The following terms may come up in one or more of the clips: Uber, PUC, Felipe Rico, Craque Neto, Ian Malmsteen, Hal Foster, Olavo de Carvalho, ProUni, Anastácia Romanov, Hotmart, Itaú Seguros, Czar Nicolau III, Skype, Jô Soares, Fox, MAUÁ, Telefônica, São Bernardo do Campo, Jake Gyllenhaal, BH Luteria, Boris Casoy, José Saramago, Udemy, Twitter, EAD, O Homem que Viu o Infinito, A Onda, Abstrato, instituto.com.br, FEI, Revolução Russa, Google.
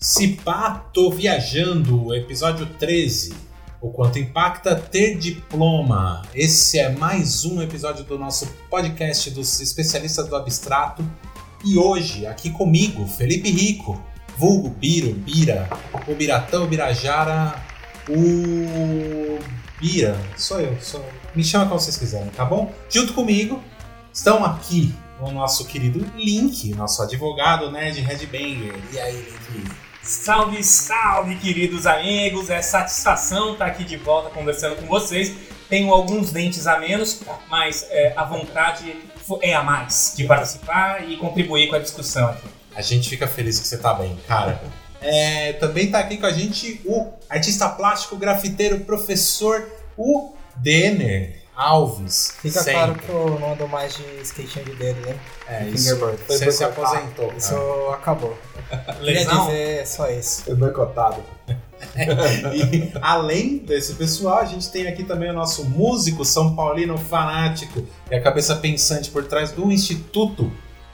Sepato Viajando, episódio 13. O quanto impacta ter diploma. Esse é mais um episódio do nosso podcast dos especialistas do Abstrato. E hoje, aqui comigo, Felipe Rico, vulgo Biro, Bira, o Biratão, o Birajara, o Bira. Sou eu. Me chama como vocês quiserem, tá bom? Junto comigo, estão aqui o nosso querido Link, nosso advogado nerd Redbanger. E aí, Link? Salve, salve, queridos amigos! É satisfação estar aqui de volta conversando com vocês. Tenho alguns dentes a menos, mas a vontade é a mais de participar e contribuir com a discussão aqui. A gente fica feliz que você tá bem, cara. Também tá aqui com a gente o artista plástico, grafiteiro, professor, o Dener Alves. Fica sempre claro que eu não ando mais de skatinho de dedo, né? Isso, você se aposentou. Cara. Isso acabou. Lesão? Queria dizer só isso. Foi boicotado. E além desse pessoal, a gente tem aqui também o nosso músico são paulino fanático e a cabeça pensante por trás do Instituto,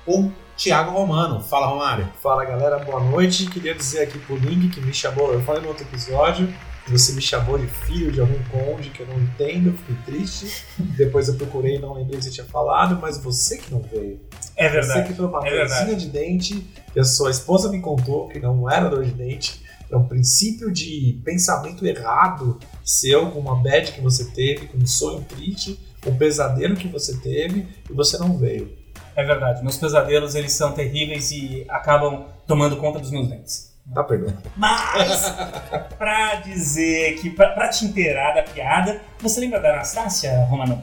o Tiago Romano. Fala, Romário. Fala, galera. Boa noite. Queria dizer aqui pro Ling, que me chamou, eu falei no outro episódio, você me chamou de filho de algum conde que eu não entendo, fiquei triste. Depois eu procurei e não lembrei que você tinha falado, mas você que não veio. É verdade. Você que foi uma dorzinha de dente, que a sua esposa me contou que não era dor de dente. É um princípio de pensamento errado seu, com uma bad que você teve, com um sonho triste, um pesadelo que você teve e você não veio. É verdade. Meus pesadelos, eles são terríveis e acabam tomando conta dos meus dentes. Tá perdendo. Mas, pra dizer que, pra te inteirar da piada, você lembra da Anastácia Romanov?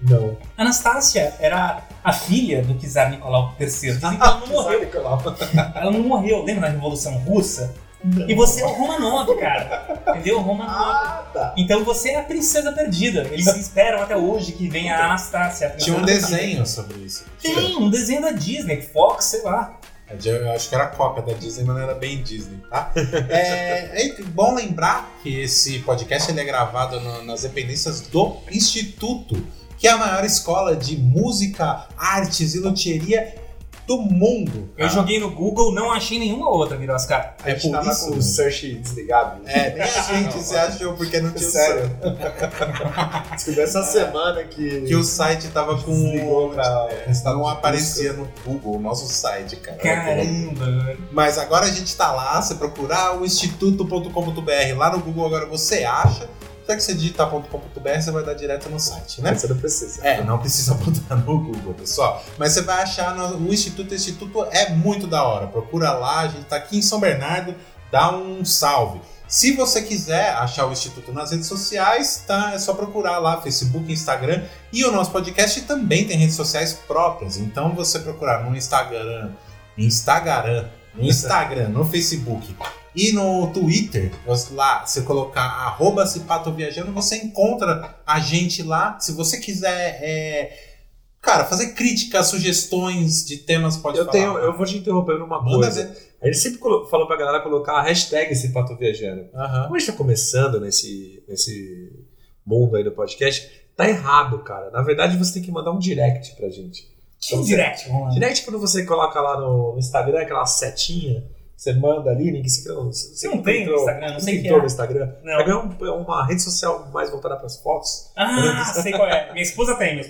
Não. Anastácia era a filha do czar Nicolau III. Então ela não morreu. Ela não morreu, lembra da Revolução Russa? Não. E você é o Romanov, cara. Entendeu? Romanov. Ah, tá. Então você é a princesa perdida. Eles esperam até hoje que venha a Anastácia. Tinha um desenho sobre isso. Tem, um desenho da Disney, Fox, sei lá. Eu acho que era cópia da Disney, mas não era bem Disney, tá? É bom lembrar que esse podcast ele é gravado nas dependências do Instituto, que é a maior escola de música, artes e luthieria do mundo. Cara. Eu joguei no Google, não achei nenhuma outra, virou as caras. A gente tava com o search desligado. Né? Nem a gente se achou porque não tinha sério. Descobri essa semana que o site tava com desligou não aparecia no Google, o nosso site, cara. Caramba! Mas agora a gente tá lá, você procurar o instituto.com.br lá no Google, agora você acha. Até que você digitar.com.br, você vai dar direto no site, né? Você não precisa. Não precisa botar no Google, pessoal. Mas você vai achar no Instituto. O Instituto é muito da hora. Procura lá, a gente tá aqui em São Bernardo, dá um salve. Se você quiser achar o Instituto nas redes sociais, tá? É só procurar lá, Facebook, Instagram. E o nosso podcast também tem redes sociais próprias. Então, você procurar no Instagram, no Facebook e no Twitter, lá, você colocar @sepatoviajando, você encontra a gente lá. Se você quiser, cara, fazer críticas, sugestões de temas, pode falar. Eu vou te interromper numa coisa. A gente sempre falou pra galera colocar a hashtag #sepatoviajando. Uhum. Como a gente tá começando nesse mundo aí do podcast, tá errado, cara. Na verdade, você tem que mandar um direct pra gente. Então, direct, vamos lá. Direct, quando você coloca lá no Instagram, aquela setinha... Você manda ali, ninguém se criou. Você não tem no Instagram, não sei o que é. Instagram. É uma rede social mais voltada para as fotos. Sei qual é. Minha esposa tem,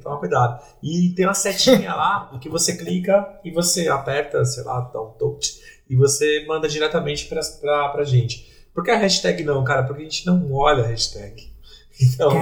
toma cuidado. E tem uma setinha lá que você clica e você aperta, sei lá, dá um touch e você manda diretamente pra gente. Por que a hashtag não, cara? Porque a gente não olha a hashtag. Então,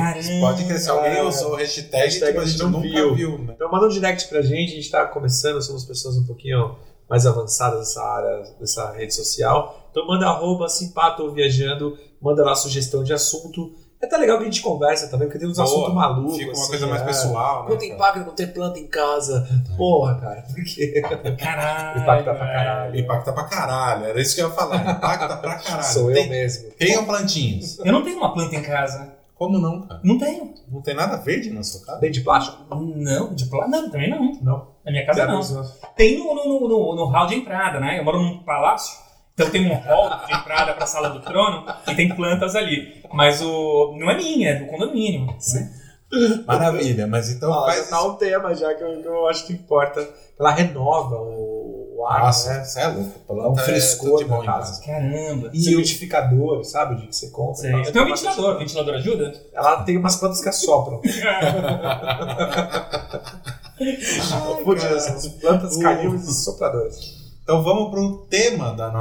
pode crescer. Alguém usou hashtag mas a gente nunca viu, né? Então manda um direct pra gente, a gente tá começando, somos pessoas um pouquinho mais avançadas dessa área, dessa rede social. Então manda @sepatoviajando, manda lá sugestão de assunto. É até legal que a gente conversa também, porque tem uns assuntos malucos. Fica uma coisa mais pessoal, né? Quanto impacta não ter planta em casa? Porra, cara, por quê? Caralho. Impacta pra caralho. Impacta pra caralho, era isso que eu ia falar. Impacta pra caralho. Eu mesmo. Tenham plantinhas. Eu não tenho uma planta em casa. Como não, cara? Não tenho. Não tem nada verde na sua casa? Tem de plástico? Não, de plástico não, também não. Não. Na minha casa não. Tem no hall de entrada, né? Eu moro num palácio Então tem um hall de entrada para a sala do trono e tem plantas ali. Mas não é minha, é do condomínio. Né? Maravilha, mas então faz tá um tema já que eu acho que importa. Ela renova o ar, nossa, né? Você é louco. Ela um frescor na casa. Caramba. E umidificador, sabe, de que você compra. Nossa, eu tenho um ventilador. O ventilador ajuda? Ela tem umas plantas que assopram. As plantas carinhas e sopradoras. Então vamos para um tema do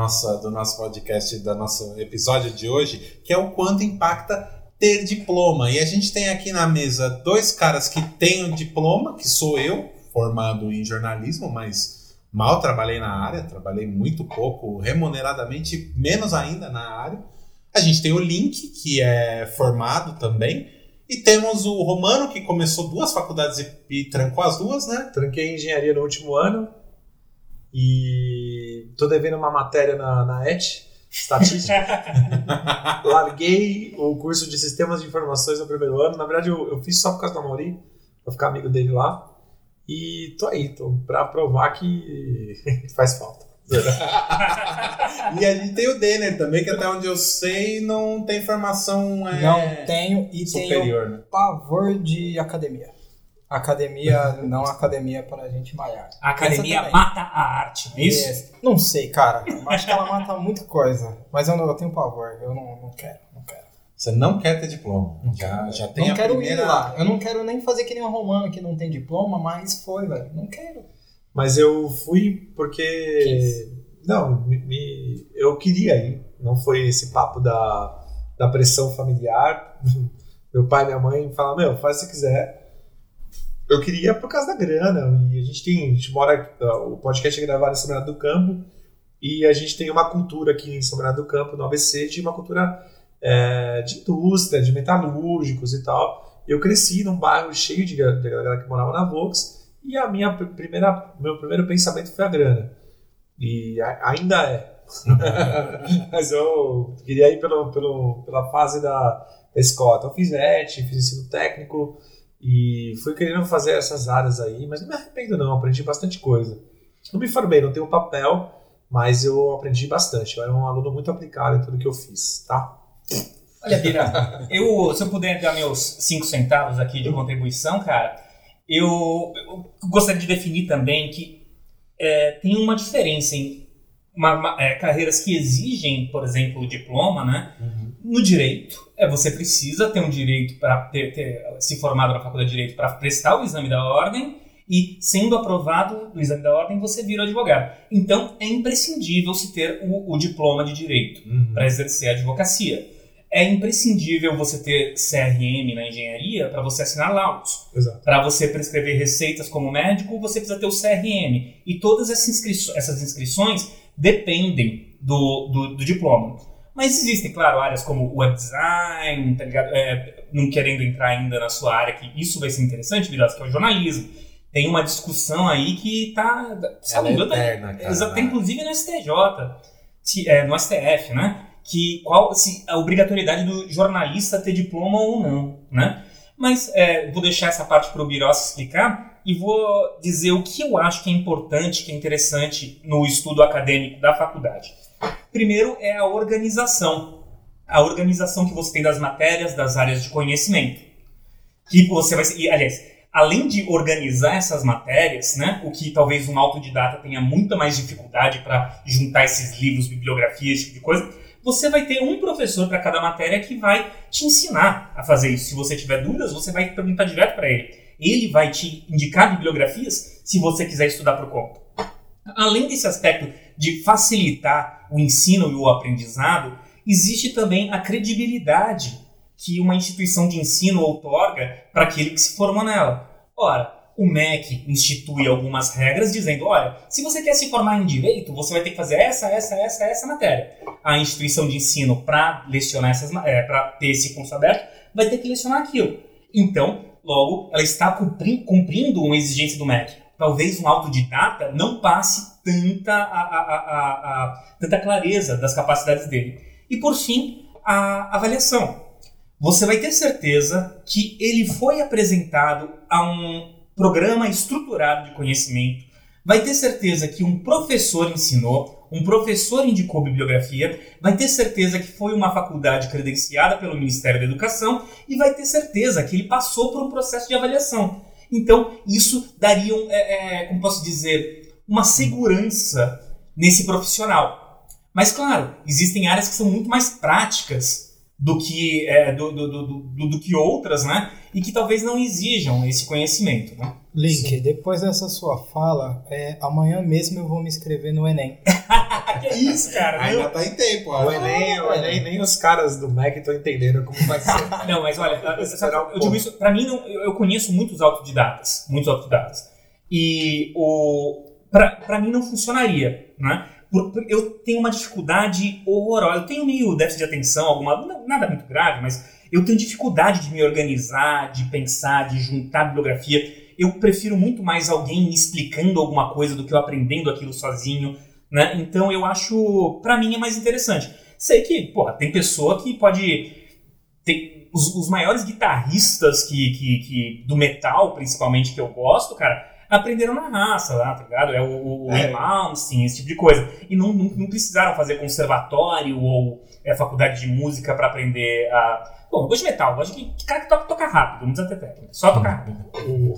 nosso podcast, do nosso episódio de hoje, que é o quanto impacta ter diploma. E a gente tem aqui na mesa dois caras que têm o diploma, que sou eu, formado em jornalismo, mas mal trabalhei na área, trabalhei muito pouco, remuneradamente menos ainda na área. A gente tem o Link, que é formado também. E temos o Romano, que começou duas faculdades e trancou as duas, né? Tranquei engenharia no último ano e tô devendo uma matéria na ET, estatística. Larguei o curso de sistemas de informações no primeiro ano. Na verdade, eu fiz só por causa do Mauri, pra ficar amigo dele lá. E tô pra provar que faz falta. E a gente tem o Dener também, que até onde eu sei não tem formação não tenho e superior, tenho, né? Pavor de academia não academia para a gente malhar. A academia mata a arte, é isso? Não sei, cara, eu acho que ela mata muita coisa, mas eu tenho pavor, eu não quero. Você não quer ter diploma? Já tem não a quero primeira... ir lá, eu não quero nem fazer que nem um romano que não tem diploma, mas foi, velho, não quero. Mas eu fui porque... Não, eu queria ir. Não foi esse papo da pressão familiar. Meu pai e minha mãe falaram, faz o que quiser. Eu queria por causa da grana. E a gente mora... O podcast é gravado em São Bernardo do Campo. E a gente tem uma cultura aqui em São Bernardo do Campo, no ABC, de uma cultura de indústria, de metalúrgicos e tal. Eu cresci num bairro cheio de galera que morava na Vox. E a meu primeiro pensamento foi a grana. E ainda é. Mas eu queria ir pela fase da escola. Então eu fiz ET, fiz ensino técnico e fui querendo fazer essas áreas aí, mas não me arrependo não, aprendi bastante coisa. Não me formei, não tenho papel, mas eu aprendi bastante. Eu era um aluno muito aplicado em tudo que eu fiz, tá? Olha, Pira, se eu puder dar meus 5 centavos aqui de contribuição, cara... Eu gostaria de definir também que tem uma diferença em carreiras que exigem, por exemplo, o diploma, né? Uhum. No direito, você precisa ter um direito para se formado na faculdade de direito para prestar o exame da ordem e, sendo aprovado o exame da ordem, você vira advogado. Então, é imprescindível se ter o diploma de direito para exercer a advocacia. É imprescindível você ter CRM na engenharia para você assinar laudos. Para você prescrever receitas como médico, você precisa ter o CRM. E todas essas inscrições dependem do diploma. Mas existem, claro, áreas como web design, tá ligado? Não querendo entrar ainda na sua área, que isso vai ser interessante, Vilas, que é o jornalismo. Tem uma discussão aí que tá... Tem inclusive no STJ, no STF, né? Se a obrigatoriedade do jornalista ter diploma ou não, né? Mas vou deixar essa parte para o Birós explicar e vou dizer o que eu acho que é importante, que é interessante no estudo acadêmico da faculdade. Primeiro é a organização. A organização que você tem das matérias, das áreas de conhecimento. Que você vai... Aliás, além de organizar essas matérias, né, o que talvez um autodidata tenha muita mais dificuldade para juntar esses livros, bibliografias, esse tipo de coisa... Você vai ter um professor para cada matéria que vai te ensinar a fazer isso. Se você tiver dúvidas, você vai perguntar direto para ele. Ele vai te indicar bibliografias se você quiser estudar por conta. Além desse aspecto de facilitar o ensino e o aprendizado, existe também a credibilidade que uma instituição de ensino outorga para aquele que se formou nela. Ora, o MEC institui algumas regras dizendo, olha, se você quer se formar em direito, você vai ter que fazer essa matéria. A instituição de ensino, para lecionar para ter esse curso aberto, vai ter que lecionar aquilo. Então, logo, ela está cumprindo uma exigência do MEC. Talvez um autodidata não passe tanta clareza das capacidades dele. E, por fim, a avaliação. Você vai ter certeza que ele foi apresentado a um programa estruturado de conhecimento, vai ter certeza que um professor ensinou, um professor indicou bibliografia, vai ter certeza que foi uma faculdade credenciada pelo Ministério da Educação e vai ter certeza que ele passou por um processo de avaliação. Então, isso daria, como posso dizer, uma segurança nesse profissional. Mas, claro, existem áreas que são muito mais práticas do que outras, né? E que talvez não exijam esse conhecimento, né? Link, sim. Depois dessa sua fala, amanhã mesmo eu vou me inscrever no Enem. Que isso, cara? Ainda tá em tempo. Ó. O Enem, nem os caras do MEC estão entendendo como vai ser. Não, mas olha, eu digo isso, pra mim, eu conheço muitos autodidatas. E pra mim não funcionaria, né? Eu tenho uma dificuldade horrorosa. Eu tenho meio déficit de atenção, nada muito grave, mas eu tenho dificuldade de me organizar, de pensar, de juntar bibliografia. Eu prefiro muito mais alguém me explicando alguma coisa do que eu aprendendo aquilo sozinho, né? Então eu acho, pra mim, é mais interessante. Sei que, tem pessoa que pode... Tem os maiores guitarristas que do metal, principalmente, que eu gosto, cara, aprenderam na raça, lá, tá ligado? É o Ian Malmsteen, esse tipo de coisa. E não precisaram fazer conservatório ou faculdade de música pra aprender a... Bom, eu gosto de metal, eu gosto de cara que toca rápido, não precisa ter técnica, só tocar rápido. O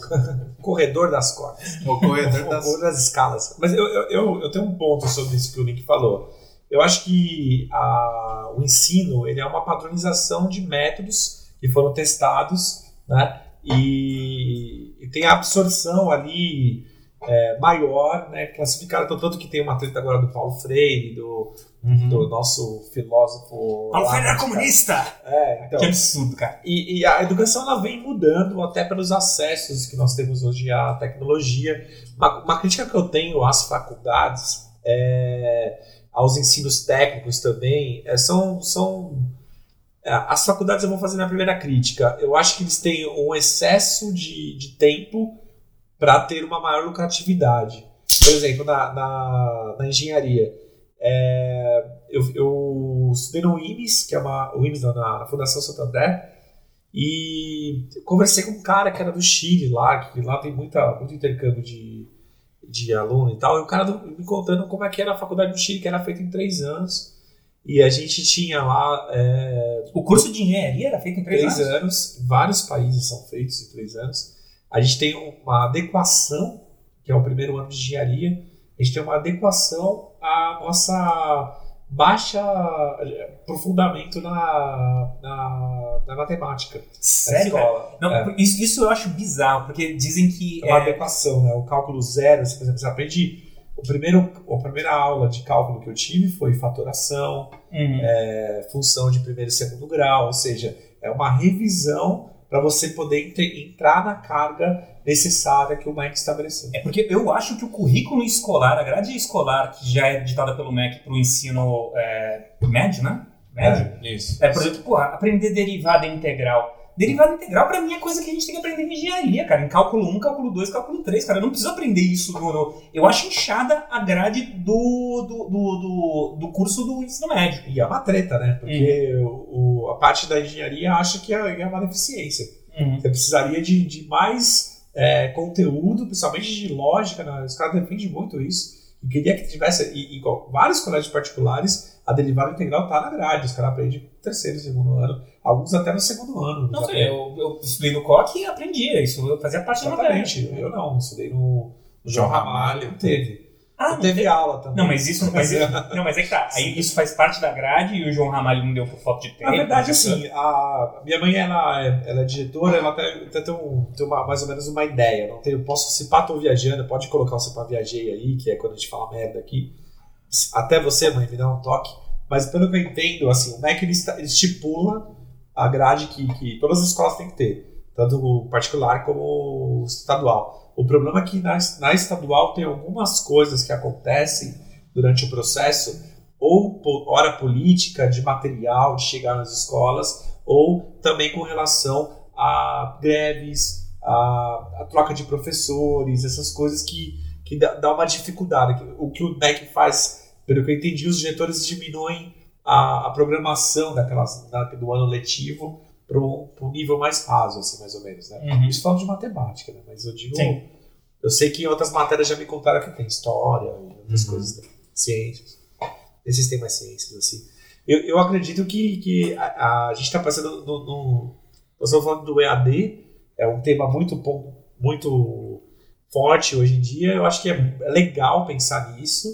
corredor das cordas. O corredor das escalas. Mas eu tenho um ponto sobre isso que o Link falou. Eu acho que o ensino, ele é uma padronização de métodos que foram testados, né? E tem a absorção ali maior, né? Classificada, tanto que tem uma treta agora do Paulo Freire, do nosso filósofo... Paulo Freire era comunista! Então, que absurdo, cara. E a educação, ela vem mudando até pelos acessos que nós temos hoje à tecnologia. Uma crítica que eu tenho às faculdades, aos ensinos técnicos também, as faculdades, eu vou fazer minha primeira crítica. Eu acho que eles têm um excesso de tempo para ter uma maior lucratividade. Por exemplo, na engenharia... Eu estudei no IMES, que é na Fundação Santander, e conversei com um cara que era do Chile lá, que lá tem muito intercâmbio de aluno e tal, e o cara me contando como é que era a faculdade do Chile, que era feita em 3 anos, e a gente tinha lá... o curso de engenharia era feito em 3 anos? Vários países são feitos em 3 anos. A gente tem uma adequação, que é o primeiro ano de engenharia, a gente tem uma adequação à nossa baixa aprofundamento na matemática. Sério? Não, isso eu acho bizarro, porque dizem que... É uma adequação, né? O cálculo zero, por exemplo, você aprende... A primeira aula de cálculo que eu tive foi fatoração, função de primeiro e segundo grau, ou seja, é uma revisão para você poder entrar na carga necessária que o MEC estabeleceu. Porque eu acho que o currículo escolar, a grade escolar que já é ditada pelo MEC para o ensino médio, né? Médio? Isso. Por exemplo, aprender derivada integral. Derivada integral, pra mim, é coisa que a gente tem que aprender em engenharia, cara. Em cálculo 1, cálculo 2, cálculo 3, cara. Eu não preciso aprender isso. Eu acho inchada a grade do curso do ensino médio. E é uma treta, né? Porque a parte da engenharia acha que é uma deficiência. Você precisaria de mais conteúdo, principalmente de lógica, né? Os caras defendem muito isso. E queria que tivesse, igual vários colégios particulares, a derivada integral tá na grade. Os caras aprendem no 3º, 2º ano. Alguns até no 2º ano. Não sei, eu estudei no COC e aprendi isso. Eu fazia parte da matéria. Eu não, estudei no João Ramalho. Não teve. Teve aula também. Não, mas isso não faz. Não, mas é que tá. Aí isso faz parte da grade e o João Ramalho não deu por falta de tempo. Na verdade, assim, a minha mãe, ela é diretora, ela até tem mais ou menos uma ideia. Não tem, eu posso, se pá, tô viajando, pode colocar o se pá, viajei aí, que é quando a gente fala merda aqui. Até você, mãe, me dá um toque. Mas pelo que eu entendo, assim, o MEC ele estipula a grade que todas as escolas têm que ter, tanto o particular como o estadual. O problema é que na estadual tem algumas coisas que acontecem durante o processo, ou hora política, de material, de chegar nas escolas, ou também com relação a greves, a troca de professores, essas coisas que dá uma dificuldade. O que o MEC faz, pelo que eu entendi, os diretores diminuem a programação do ano letivo para um nível mais raso, assim, mais ou menos, né? Isso fala de matemática, né? Mas eu digo Eu sei que em outras matérias já me contaram que tem história, outras coisas, ciências. Esses têm mais ciências, assim. Eu acredito que a gente está passando no... Nós estamos falando do EAD, é um tema muito forte hoje em dia. Eu acho que é legal pensar nisso.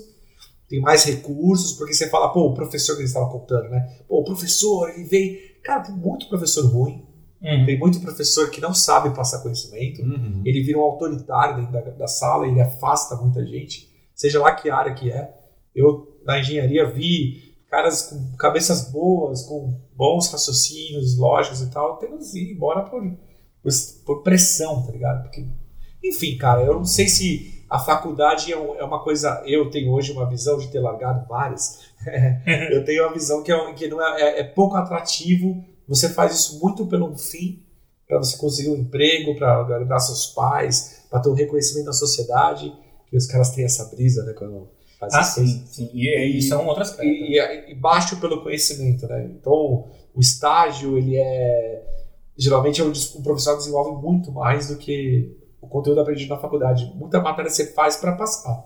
Tem mais recursos, porque você fala, pô, o professor que ele estava contando, né? Pô, o professor, ele vem... Cara, tem muito professor ruim. Tem muito professor que não sabe passar conhecimento. Ele vira um autoritário dentro da sala, ele afasta muita gente, seja lá que área que é. Eu, na engenharia, vi caras com cabeças boas, com bons raciocínios, lógicos e tal, apenas ir embora por pressão, tá ligado? Porque, enfim, cara, eu não sei se a faculdade é uma coisa... Eu tenho hoje uma visão de ter largado várias. Eu tenho uma visão que não é pouco atrativo. Você faz isso muito pelo fim, para você conseguir um emprego, para agradar seus pais, para ter um reconhecimento na sociedade, que os caras têm essa brisa, né? Quando faz isso. Sim. E isso é um outro aspecto. E baixo pelo conhecimento, né? Então, o estágio, ele é... Geralmente, o profissional desenvolve muito mais do que o conteúdo aprendido na faculdade. Muita matéria você faz para passar.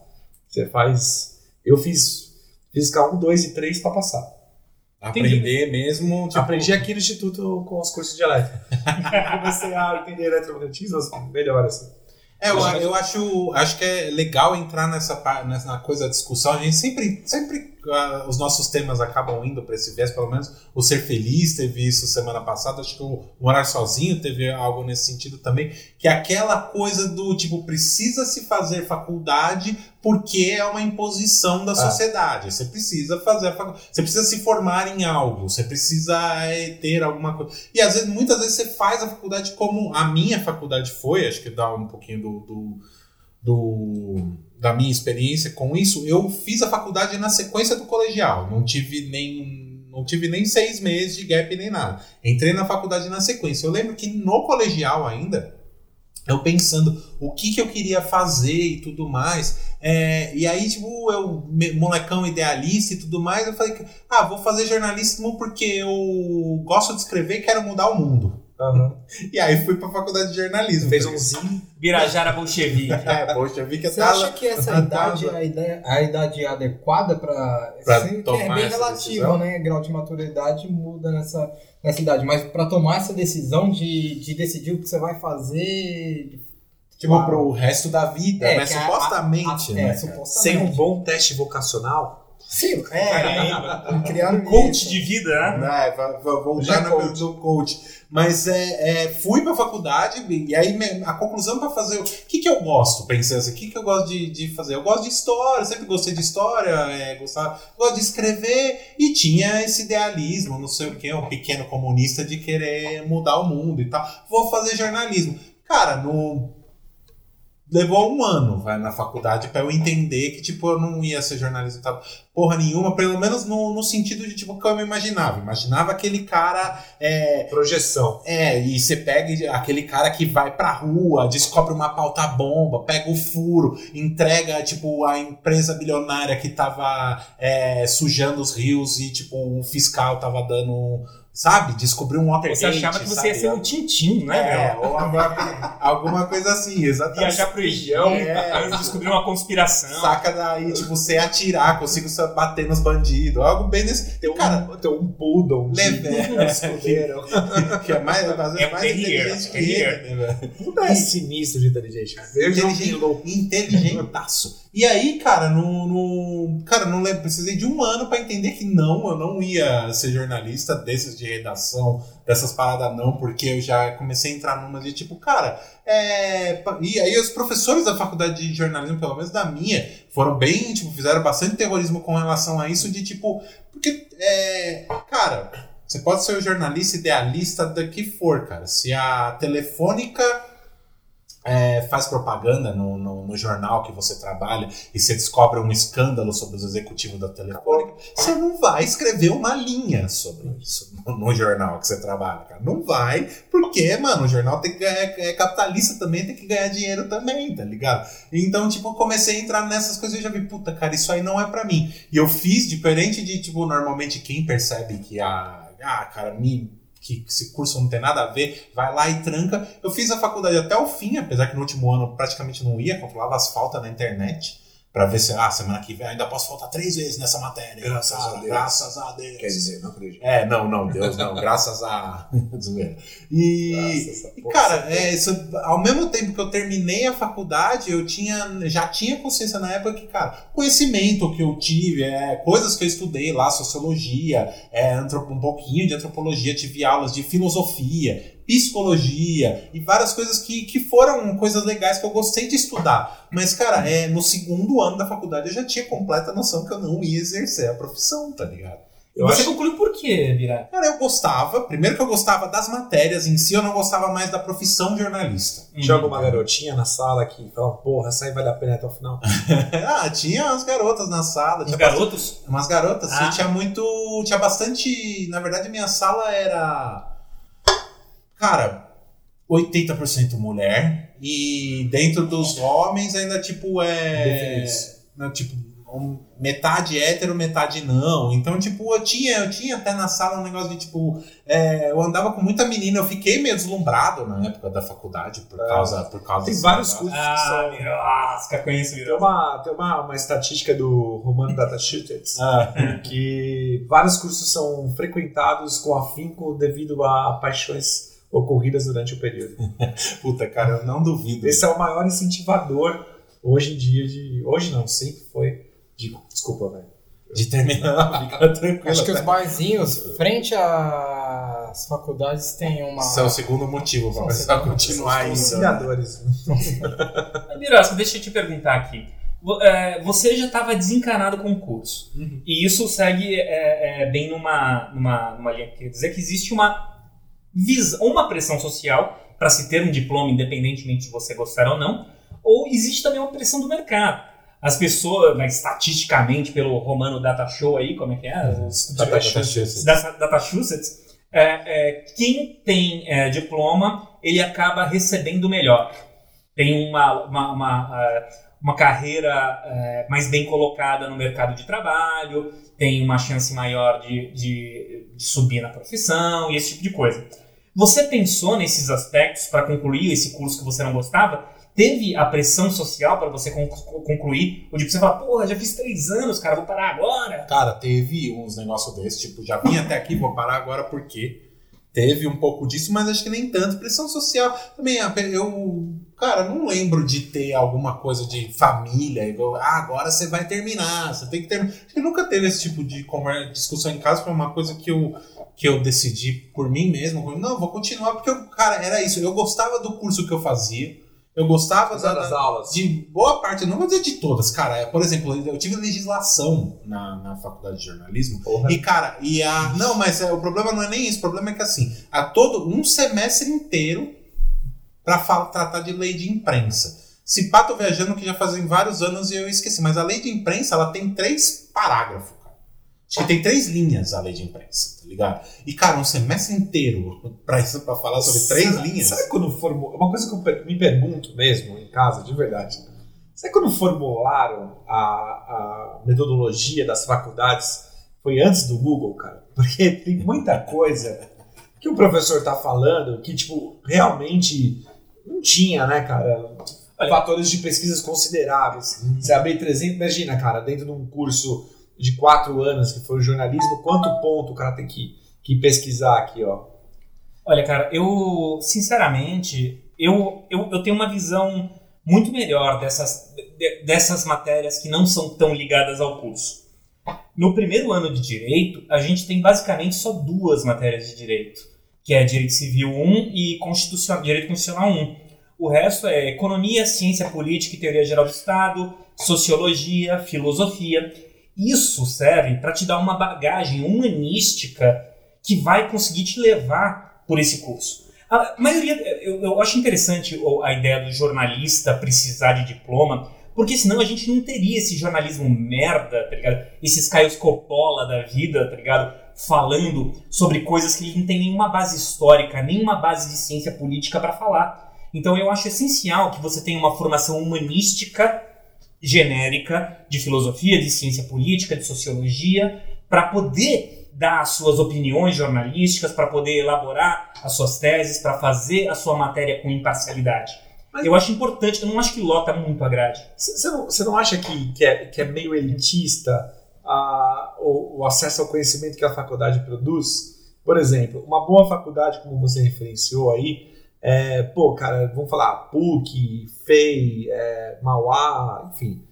Você faz... Eu fiz física 1, 2 e 3 para passar. Aprender mesmo... Tipo... Aprendi aqui no Instituto com os cursos de elétrica. Comecei a entender eletromagnetismo melhor, assim. Eu acho que é legal entrar nessa coisa da discussão. A gente sempre os nossos temas acabam indo para esse viés, pelo menos o Ser Feliz teve isso semana passada, acho que o Morar Sozinho teve algo nesse sentido também, que é aquela coisa do tipo, precisa se fazer faculdade porque é uma imposição da sociedade. Você precisa fazer faculdade, você precisa se formar em algo, você precisa ter alguma coisa. E às vezes, muitas vezes você faz a faculdade como a minha faculdade foi, acho que dá um pouquinho da minha experiência com isso. Eu fiz a faculdade na sequência do colegial, não tive nem 6 meses de gap nem nada, entrei na faculdade na sequência. Eu lembro que no colegial ainda, eu pensando o que eu queria fazer e tudo mais, e aí tipo, eu, molecão idealista e tudo mais, eu falei, vou fazer jornalismo porque eu gosto de escrever e quero mudar o mundo. E aí fui pra faculdade de jornalismo. Fez um zinho, Birajara Bolchevique. Bolchevique. Você acha que essa idade a idade adequada pra tomar é bem relativa, né? Grau de maturidade muda nessa idade. Mas pra tomar essa decisão de decidir o que você vai fazer, tipo, pro resto da vida, né? Supostamente, né? Sem um bom teste vocacional. Sim, criar um coach de vida, né? Voltar na pergunta do coach. Mas fui pra faculdade e aí a conclusão pra fazer... O que eu gosto? Pensei assim, o que eu gosto de fazer? Eu gosto de história, sempre gostei de história, gosto de escrever, e tinha esse idealismo, não sei o que, um pequeno comunista de querer mudar o mundo e tal. Vou fazer jornalismo. Cara, no... Levou 1 ano na faculdade pra eu entender que, tipo, eu não ia ser jornalista e tal, porra nenhuma, pelo menos no sentido de, tipo, que eu me imaginava. Imaginava aquele cara... projeção. E você pega aquele cara que vai pra rua, descobre uma pauta-bomba, pega o furo, entrega, tipo, a empresa bilionária que tava sujando os rios e, tipo, o fiscal tava dando... Sabe? Descobriu um Watergate. Você achava que você ia ser um Tintim, né? Ou alguma coisa assim, exatamente. Viajar pro Egeu, descobrir uma conspiração. Saca daí, tipo, você atirar, consigo bater nos bandidos. Algo bem nesse... Tem um poodle. Descobriram. Que é mais inteligente que ele, né, velho? Puta, é sinistro de inteligente. Inteligentaço. E aí, cara, não lembro, precisei de 1 ano pra entender que eu não ia ser jornalista desses de redação, dessas paradas não, porque eu já comecei a entrar numa de tipo, cara, e aí os professores da faculdade de jornalismo, pelo menos da minha, foram bem, tipo, fizeram bastante terrorismo com relação a isso, de tipo, porque, cara, você pode ser o jornalista idealista do que for, cara, se a Telefônica... faz propaganda no jornal que você trabalha e você descobre um escândalo sobre os executivos da Telefônica, você não vai escrever uma linha sobre isso no jornal que você trabalha, cara. Não vai, porque, mano, o jornal tem que ganhar, é capitalista também, tem que ganhar dinheiro também, tá ligado? Então, tipo, comecei a entrar nessas coisas e já vi, puta, cara, isso aí não é pra mim. E eu fiz diferente de, tipo, normalmente quem percebe que cara, que esse curso não tem nada a ver, vai lá e tranca. Eu fiz a faculdade até o fim, apesar que no último ano praticamente não ia, controlava as faltas na internet, pra ver se, semana que vem ainda posso faltar 3 vezes nessa matéria. Graças a Deus. Quer dizer, não acredito. Não, Deus não. Graças a Deus. Ao mesmo tempo que eu terminei a faculdade, eu já tinha consciência na época que, cara, conhecimento que eu tive, coisas que eu estudei lá, sociologia, um pouquinho de antropologia, tive aulas de filosofia, psicologia e várias coisas que foram coisas legais que eu gostei de estudar. Mas, cara, no segundo ano da faculdade eu já tinha completa noção que eu não ia exercer a profissão, tá ligado? Você concluiu por quê, Birá? Cara, eu gostava. Primeiro que eu gostava das matérias em si, eu não gostava mais da profissão de jornalista. Tinha alguma garotinha na sala que falava, porra, essa aí vale a pena até o final? Tinha umas garotas na sala. Umas garotas. Ah. Tinha muito... Tinha bastante... Na verdade, minha sala era... Cara, 80% mulher e dentro dos homens ainda tipo metade hétero, metade não. Então, tipo, eu tinha até na sala um negócio de tipo. Eu andava com muita menina, eu fiquei meio deslumbrado na época da faculdade por causa Tem vários cursos que são. Nossa, conheço. Tem uma estatística do Romano Datacheaters que vários cursos são frequentados com afinco devido a paixões ocorridas durante o período. Puta, cara, eu não duvido. Esse é o maior incentivador hoje em dia de. Hoje não, sempre foi. Desculpa, velho. De terminar, fica tranquilo. Acho que os barzinhos, frente às faculdades, tem uma. Isso é o segundo motivo para começar a continuar isso. Miró, deixa eu te perguntar aqui. Você já estava desencanado com o curso. Uhum. E isso segue bem numa linha. Quer dizer que existe uma pressão social para se ter um diploma, independentemente de você gostar ou não, ou existe também uma pressão do mercado. As pessoas, estatisticamente, pelo Romano Data Show aí, como é que é? Datacheaters. Quem tem diploma, ele acaba recebendo melhor. Tem uma carreira mais bem colocada no mercado de trabalho, tem uma chance maior de subir na profissão e esse tipo de coisa. Você pensou nesses aspectos para concluir esse curso que você não gostava? Teve a pressão social para você concluir? Ou tipo, você fala, porra, já fiz 3 anos, cara, vou parar agora? Cara, teve uns negócios desses, tipo, já vim até aqui, vou parar agora por quê? Teve um pouco disso, mas acho que nem tanto. Pressão social também, cara, não lembro de ter alguma coisa de família, igual, agora você vai terminar, você tem que terminar. Acho que nunca teve esse tipo de discussão em casa, foi uma coisa que eu decidi por mim mesmo. Não, vou continuar, porque, cara, era isso. Eu gostava do curso que eu fazia, eu gostava das aulas. De boa parte, eu não vou dizer de todas, cara. Por exemplo, eu tive legislação na faculdade de jornalismo. Porra. E, cara, não, mas o problema não é nem isso. O problema é que, assim, há todo um semestre inteiro para tratar de lei de imprensa. Sepato Viajando, que já fazem vários anos e eu esqueci. Mas a lei de imprensa, ela tem 3 parágrafos, cara. Acho que tem 3 linhas a lei de imprensa, tá ligado? E, cara, um semestre inteiro pra falar sobre 3 linhas. Sabe quando formularam... Uma coisa que eu me pergunto mesmo em casa, de verdade. Sabe quando formularam a metodologia das faculdades? Foi antes do Google, cara? Porque tem muita coisa que o professor tá falando que, tipo, realmente... Não tinha, né, cara? Fatores de pesquisas consideráveis. Você abrir 300... Imagina, cara, dentro de um curso de 4 anos, que foi o jornalismo, quanto ponto o cara tem que pesquisar aqui, ó? Olha, cara, eu, sinceramente, eu tenho uma visão muito melhor dessas matérias que não são tão ligadas ao curso. No primeiro ano de Direito, a gente tem basicamente só 2 matérias de Direito, que é Direito Civil 1 e Direito Constitucional 1. O resto é Economia, Ciência Política e Teoria Geral do Estado, Sociologia, Filosofia... Isso serve para te dar uma bagagem humanística que vai conseguir te levar por esse curso. A maioria, eu acho interessante a ideia do jornalista precisar de diploma, porque senão a gente não teria esse jornalismo merda, tá ligado? Esses Caios Coppola da vida, tá ligado? Falando sobre coisas que ele não tem nenhuma base histórica, nenhuma base de ciência política para falar. Então eu acho essencial que você tenha uma formação humanística genérica, de filosofia, de ciência política, de sociologia, para poder dar as suas opiniões jornalísticas, para poder elaborar as suas teses, para fazer a sua matéria com imparcialidade. Mas eu acho importante, eu não acho que lota muito a grade. Você não acha que é meio elitista o acesso ao conhecimento que a faculdade produz? Por exemplo, uma boa faculdade, como você referenciou aí, vamos falar PUC, FEI, Mauá, enfim.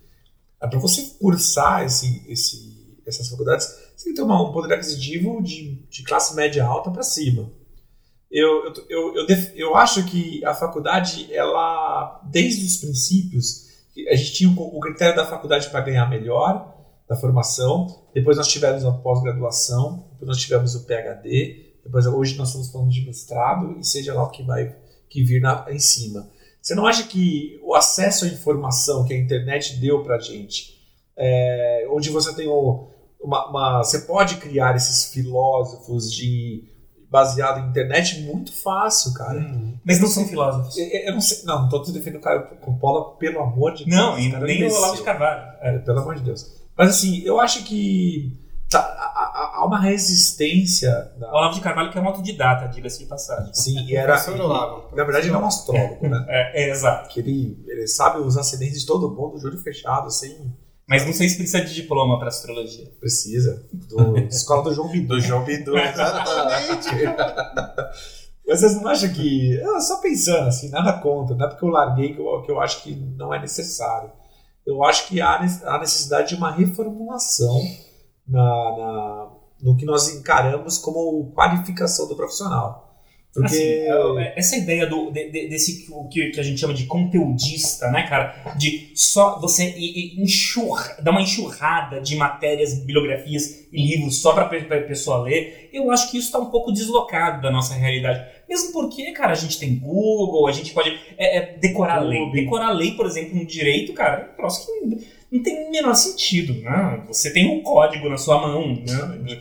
Para você cursar essas faculdades, você tem que tomar um poder aquisitivo de classe média alta para cima. Eu acho que a faculdade, ela, desde os princípios, a gente tinha o critério da faculdade para ganhar melhor, da formação, depois nós tivemos a pós-graduação, depois nós tivemos o PhD, depois hoje nós estamos falando de mestrado, e seja lá o que vai que vir em cima. Você não acha que o acesso à informação que a internet deu para a gente, onde você tem você pode criar esses filósofos baseado em internet, muito fácil, cara. Mas não são filósofos. Eu não sei, não tô te defendendo o cara com Paula, pelo amor de Deus. Não, e nem o Olavo de Carvalho. Pelo amor de Deus. Mas assim, eu acho que há uma resistência. O Olavo de Carvalho, que é um autodidata, diga-se de passagem. Sim, e era. Na verdade, ele é um astrólogo, né? Exato. Que ele sabe os acidentes de todo mundo, juro fechado, assim. Mas não sei se precisa de diploma para astrologia. Precisa. Escola do João Bidu. Do João Bidu, exatamente. Mas vocês não acham que... Só pensando assim, nada contra. Não é porque eu larguei que eu acho que não é necessário. Eu acho que há necessidade de uma reformulação no que nós encaramos como qualificação do profissional. Porque assim, essa ideia desse que a gente chama de conteudista, né, cara? De só você dar uma enxurrada de matérias, bibliografias e livros só pra pessoa ler, eu acho que isso tá um pouco deslocado da nossa realidade. Mesmo porque, cara, a gente tem Google, a gente pode decorar a lei. Decorar a lei, por exemplo, no direito, cara, é um troço que não tem o menor sentido, né? Você tem um código na sua mão, né?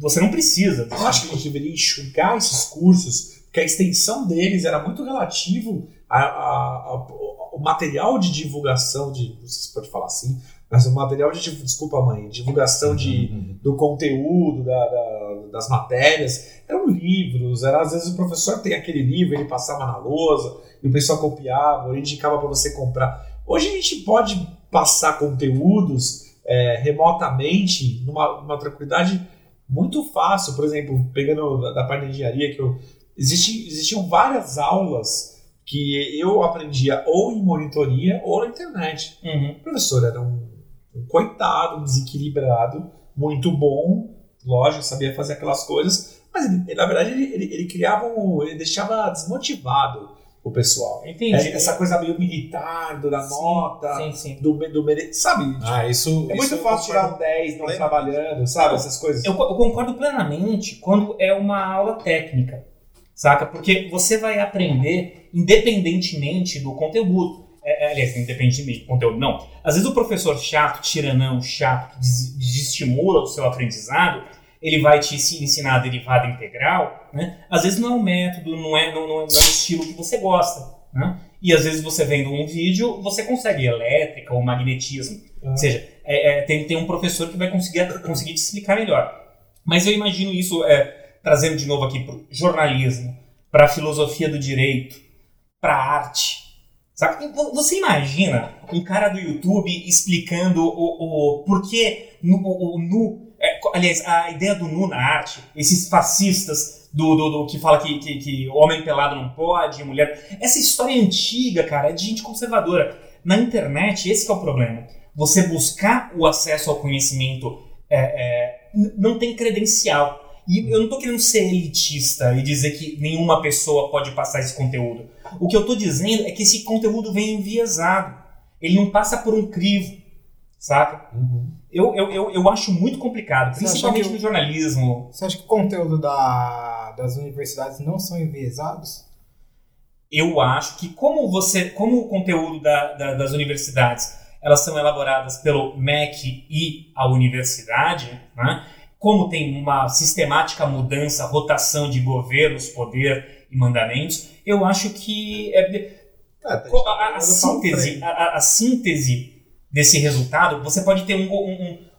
Você não precisa. Eu acho que a gente deveria enxugar esses cursos, porque a extensão deles era muito relativo ao material de divulgação, não sei se pode falar assim, mas o material de, desculpa mãe, divulgação do conteúdo, das matérias, eram livros, às vezes o professor tem aquele livro, ele passava na lousa, e o pessoal copiava, ele indicava para você comprar. Hoje a gente pode passar conteúdos remotamente, numa tranquilidade muito fácil. Por exemplo, pegando da parte da engenharia, existiam várias aulas que eu aprendia ou em monitoria ou na internet. O professor era um coitado, um desequilibrado, muito bom, lógico, sabia fazer aquelas coisas, mas na verdade ele criava ele deixava desmotivado o pessoal. Entendi. Essa coisa meio militar, da nota, sim. do merecido, sabe? Isso é muito fácil tirar 10 não trabalhando, sabe? Essas coisas. Eu concordo plenamente quando é uma aula técnica, saca? Porque você vai aprender independentemente do conteúdo. Aliás, independentemente do conteúdo, não. Às vezes o professor chato, tiranão, chato, que desestimula o seu aprendizado, ele vai te ensinar a derivada integral, né? Às vezes não é um método, não é um estilo que você gosta, né? E às vezes você vendo um vídeo, você consegue elétrica ou magnetismo. Ou seja, tem um professor que vai conseguir te explicar melhor. Mas eu imagino isso, trazendo de novo aqui para o jornalismo, para a filosofia do direito, para a arte. Sabe? Você imagina um cara do YouTube explicando o porquê o nu... Aliás, a ideia do nu na arte, esses fascistas do que fala que homem pelado não pode, mulher... Essa história antiga, cara, é de gente conservadora. Na internet, esse que é o problema. Você buscar o acesso ao conhecimento não tem credencial. E eu não tô querendo ser elitista e dizer que nenhuma pessoa pode passar esse conteúdo. O que eu tô dizendo é que esse conteúdo vem enviesado. Ele não passa por um crivo, saca? Eu acho muito complicado, principalmente no jornalismo. Você acha que o conteúdo das universidades não são enviesados? Eu acho que como o conteúdo das universidades, elas são elaboradas pelo MEC e a universidade, né? Como tem uma sistemática mudança, rotação de governos, poder e mandamentos, eu acho que a síntese desse resultado, você pode ter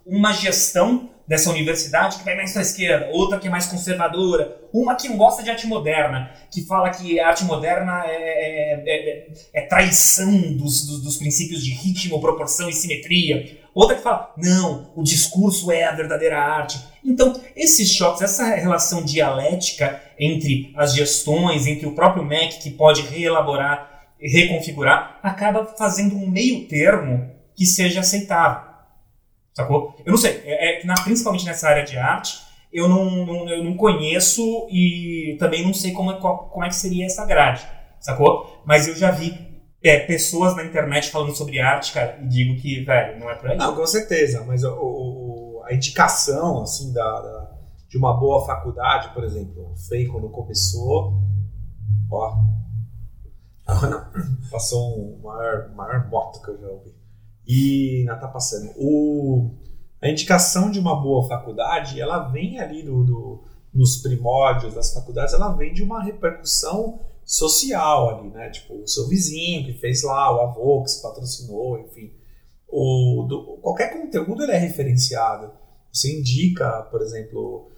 uma gestão dessa universidade que vai mais pra esquerda, outra que é mais conservadora, uma que não gosta de arte moderna, que fala que a arte moderna é traição dos princípios de ritmo, proporção e simetria, outra que fala, não, o discurso é a verdadeira arte. Então, esses choques, essa relação dialética entre as gestões, entre o próprio MEC, que pode reelaborar, reconfigurar, acaba fazendo um meio termo que seja aceitável. Sacou? Eu não sei, principalmente nessa área de arte, eu não conheço e também não sei como é que seria essa grade, sacou? Mas eu já vi pessoas na internet falando sobre arte, cara, e digo que, velho, não é pra isso. Não, com certeza, mas a indicação, assim, de uma boa faculdade, por exemplo, o Frei, quando começou, ó, passou maior moto que eu já ouvi. E ainda tá passando. A indicação de uma boa faculdade, ela vem ali nos primórdios das faculdades, ela vem de uma repercussão social ali, né? Tipo, o seu vizinho que fez lá, o avô que se patrocinou, enfim. Qualquer conteúdo ele é referenciado. Você indica, por exemplo,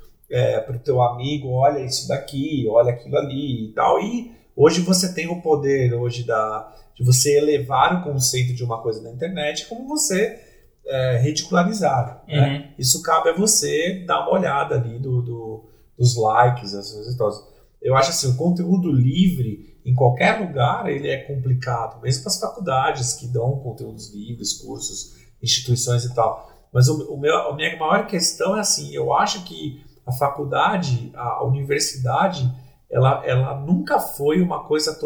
pro teu amigo, olha isso daqui, olha aquilo ali e tal. E hoje você tem o poder de você elevar o conceito de uma coisa na internet como você ridicularizar. Uhum. Né? Isso cabe a você dar uma olhada ali dos likes, essas histórias. Eu acho assim, o conteúdo livre em qualquer lugar, ele é complicado, mesmo para as faculdades que dão conteúdos livres, cursos, instituições e tal. Mas a minha maior questão é assim, eu acho que a faculdade, a universidade, ela nunca foi uma coisa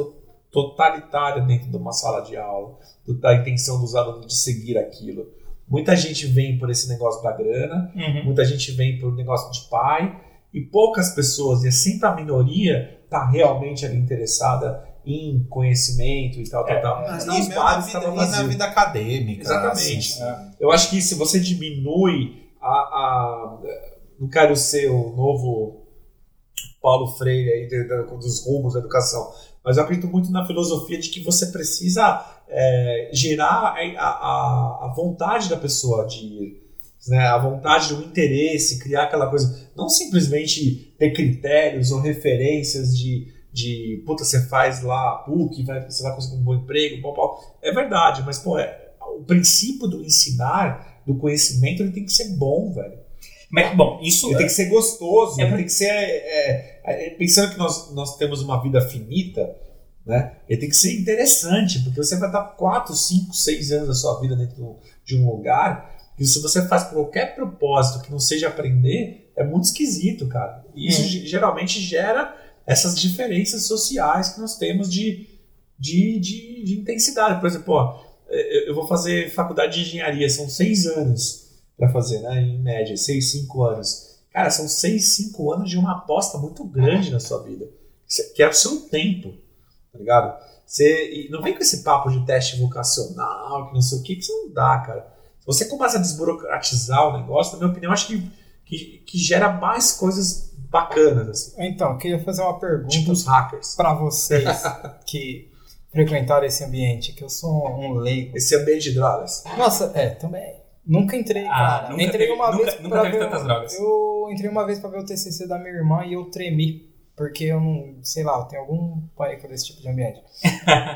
totalitária dentro de uma sala de aula, da intenção dos alunos de seguir aquilo. Muita gente vem por esse negócio da grana, uhum. Muita gente vem por negócio de pai, e poucas pessoas, e é sempre a minoria, tá realmente ali interessada em conhecimento e tal. Mas não, na vida acadêmica. Exatamente. Assim, eu acho que se você diminui não quero ser o novo Paulo Freire aí dos rumos da educação, mas eu acredito muito na filosofia de que você precisa gerar a vontade da pessoa de ir, né? A vontade do interesse, criar aquela coisa, não simplesmente ter critérios ou referências de puta, você faz lá a PUC, você vai conseguir um bom emprego, é verdade, mas o princípio do ensinar, do conhecimento, ele tem que ser bom, velho. Mas, bom, isso tem que ser gostoso, ele tem que ser... pensando que nós temos uma vida finita, né? Ele tem que ser interessante, porque você vai estar 4, 5, 6 anos da sua vida dentro de um lugar, e se você faz por qualquer propósito que não seja aprender, é muito esquisito, cara. E isso geralmente gera essas diferenças sociais que nós temos de intensidade. Por exemplo, eu vou fazer faculdade de engenharia, são 6 anos para fazer, né? Em média, 6, 5 anos. Cara, são 6, 5 anos de uma aposta muito grande na sua vida, que é o seu tempo, tá ligado? E não vem com esse papo de teste vocacional, que não sei o que isso não dá, cara. Se você começa a desburocratizar o negócio, na minha opinião, acho que gera mais coisas bacanas, assim. Então, eu queria fazer uma pergunta, tipo os hackers, para vocês que frequentaram esse ambiente, que eu sou um leigo. Esse ambiente de drogas. Nossa, também. Nunca entrei, cara. Eu entrei uma vez pra ver o TCC da minha irmã e eu tremi. Porque eu não... Sei lá, eu tenho algum pânico desse tipo de ambiente.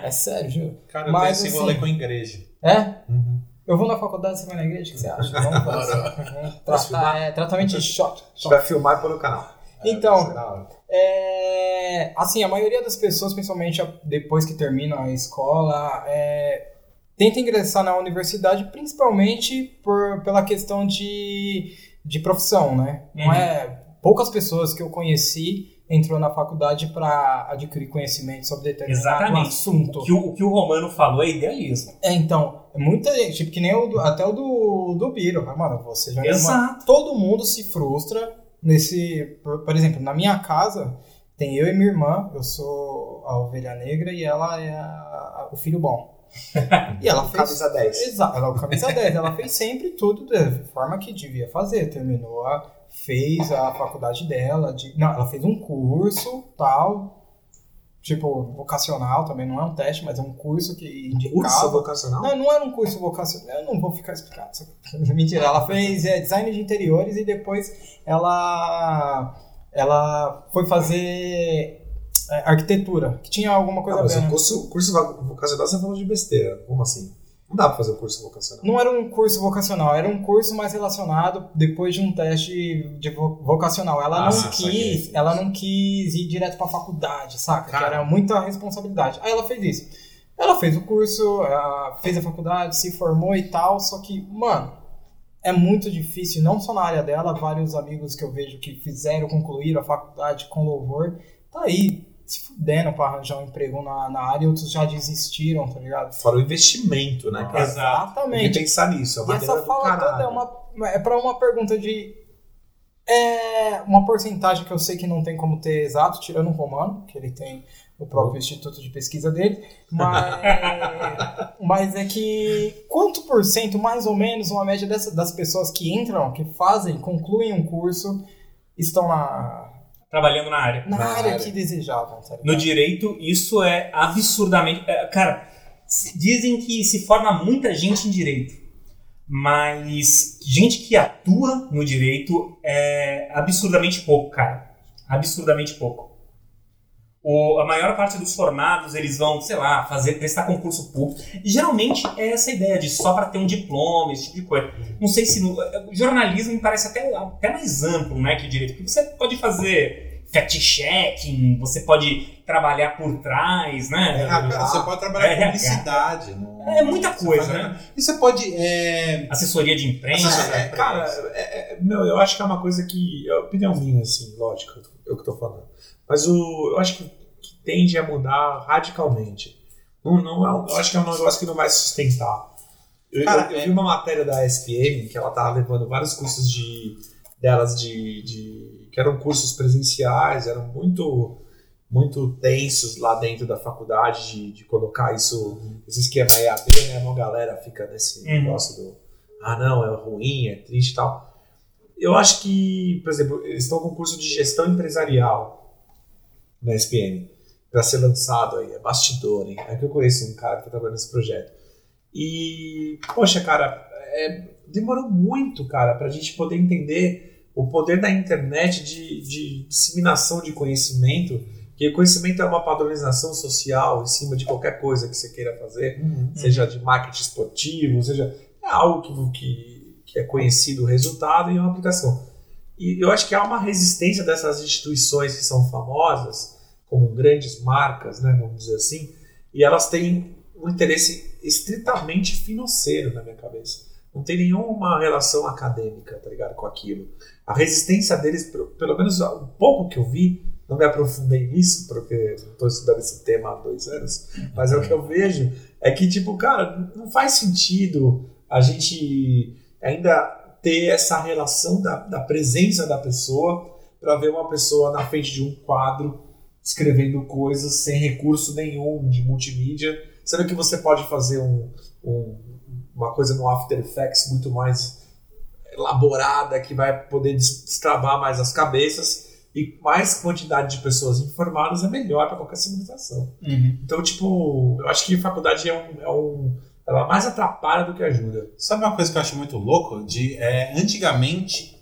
É sério, juro. Cara, mas, eu tenho esse rolê com a igreja. É? Uhum. Eu vou na faculdade, você vai na igreja? O que você acha? Vamos falar. Tratamento de choque. A gente vai filmar pelo canal. Então, assim, a maioria das pessoas, principalmente depois que terminam a escola... Tenta ingressar na universidade principalmente pela questão de profissão, né? Uhum. Não é, poucas pessoas que eu conheci entrou na faculdade para adquirir conhecimento sobre determinado assunto. O que o Romano falou é idealismo. Então, muita gente, tipo, que nem até o do Biro, mano, você já... Exato. Todo mundo se frustra nesse... Por exemplo, na minha casa, tem eu e minha irmã, eu sou a ovelha negra e ela é o filho bom. E ela fez camisa 10. Exato, ela é o camisa 10. Ela fez sempre tudo da forma que devia fazer. Terminou, fez a faculdade dela. Não, ela fez um curso, tal. tipo, vocacional também, não é um teste, mas é um curso que indicava... Curso vocacional? Não era um curso vocacional, eu não vou ficar explicando. Mentira, ela fez design de interiores e depois ela foi fazer arquitetura, que tinha alguma coisa a ver. Mas o curso vocacional você falou de besteira, como assim? Não dá pra fazer um curso vocacional. Não era um curso vocacional, era um curso mais relacionado depois de um teste de vocacional. Ela não quis ir direto pra faculdade, saca? Cara. Que era muita responsabilidade. Aí ela fez isso. Ela fez o curso, fez a faculdade, se formou e tal, só que, mano, é muito difícil, não só na área dela, vários amigos que eu vejo que fizeram, concluíram a faculdade com louvor, tá aí se fudendo pra arranjar um emprego na área, outros já desistiram, tá ligado? Fora o investimento, né, cara? Exatamente. Tem que pensar nisso, é uma maneira do caralho. É pra uma pergunta de... uma porcentagem que eu sei que não tem como ter exato, tirando o Romano, que ele tem o próprio instituto de pesquisa dele, mas é que quanto por cento, mais ou menos, uma média das pessoas que entram, que fazem, concluem um curso, estão trabalhando na área. Na área que desejavam. No direito, isso é absurdamente... Cara, dizem que se forma muita gente em direito, mas gente que atua no direito é absurdamente pouco, cara. Absurdamente pouco. A maior parte dos formados, eles vão, sei lá, prestar concurso público. E geralmente é essa ideia de só para ter um diploma, esse tipo de coisa. Não sei se... jornalismo me parece até mais amplo, né, que o direito. Porque você pode fazer... fact-checking, você pode trabalhar por trás, né? Você pode trabalhar com publicidade. Né? É muita coisa, né? E você pode... assessoria de imprensa. Cara, eu acho que é uma coisa que... É opinião minha, assim, lógico, eu que tô falando. Mas eu acho que tende a mudar radicalmente. Eu acho que é um negócio que não vai se sustentar. Eu vi uma matéria da ESPM que ela tava levando vários cursos que eram cursos presenciais, eram muito, muito tensos lá dentro da faculdade de colocar isso, esse esquema EAD, né? Uma galera fica nesse negócio do, não, é ruim, é triste e tal. Eu acho que, por exemplo, eles estão com um curso de gestão empresarial na SPM, para ser lançado aí, é bastidor, hein? É que eu conheço um cara que tá trabalhando nesse projeto. E, poxa, cara, demorou muito, cara, pra gente poder entender o poder da internet de disseminação de conhecimento, que conhecimento é uma padronização social em cima de qualquer coisa que você queira fazer, seja de marketing esportivo, seja algo que é conhecido o resultado e uma aplicação. E eu acho que há uma resistência dessas instituições que são famosas, como grandes marcas, né, vamos dizer assim, e elas têm um interesse estritamente financeiro na minha cabeça. Não tem nenhuma relação acadêmica, tá ligado, com aquilo. A resistência deles, pelo menos um pouco que eu vi, não me aprofundei nisso, porque não estou estudando esse tema há 2 anos, mas o que eu vejo é que, tipo, cara, não faz sentido a gente ainda ter essa relação da presença da pessoa para ver uma pessoa na frente de um quadro escrevendo coisas sem recurso nenhum de multimídia, sendo que você pode fazer uma coisa no After Effects muito mais elaborada, que vai poder destravar mais as cabeças, e mais quantidade de pessoas informadas é melhor para qualquer civilização. Então, tipo, eu acho que a faculdade ela mais atrapalha do que ajuda. Sabe uma coisa que eu acho muito louco? Antigamente,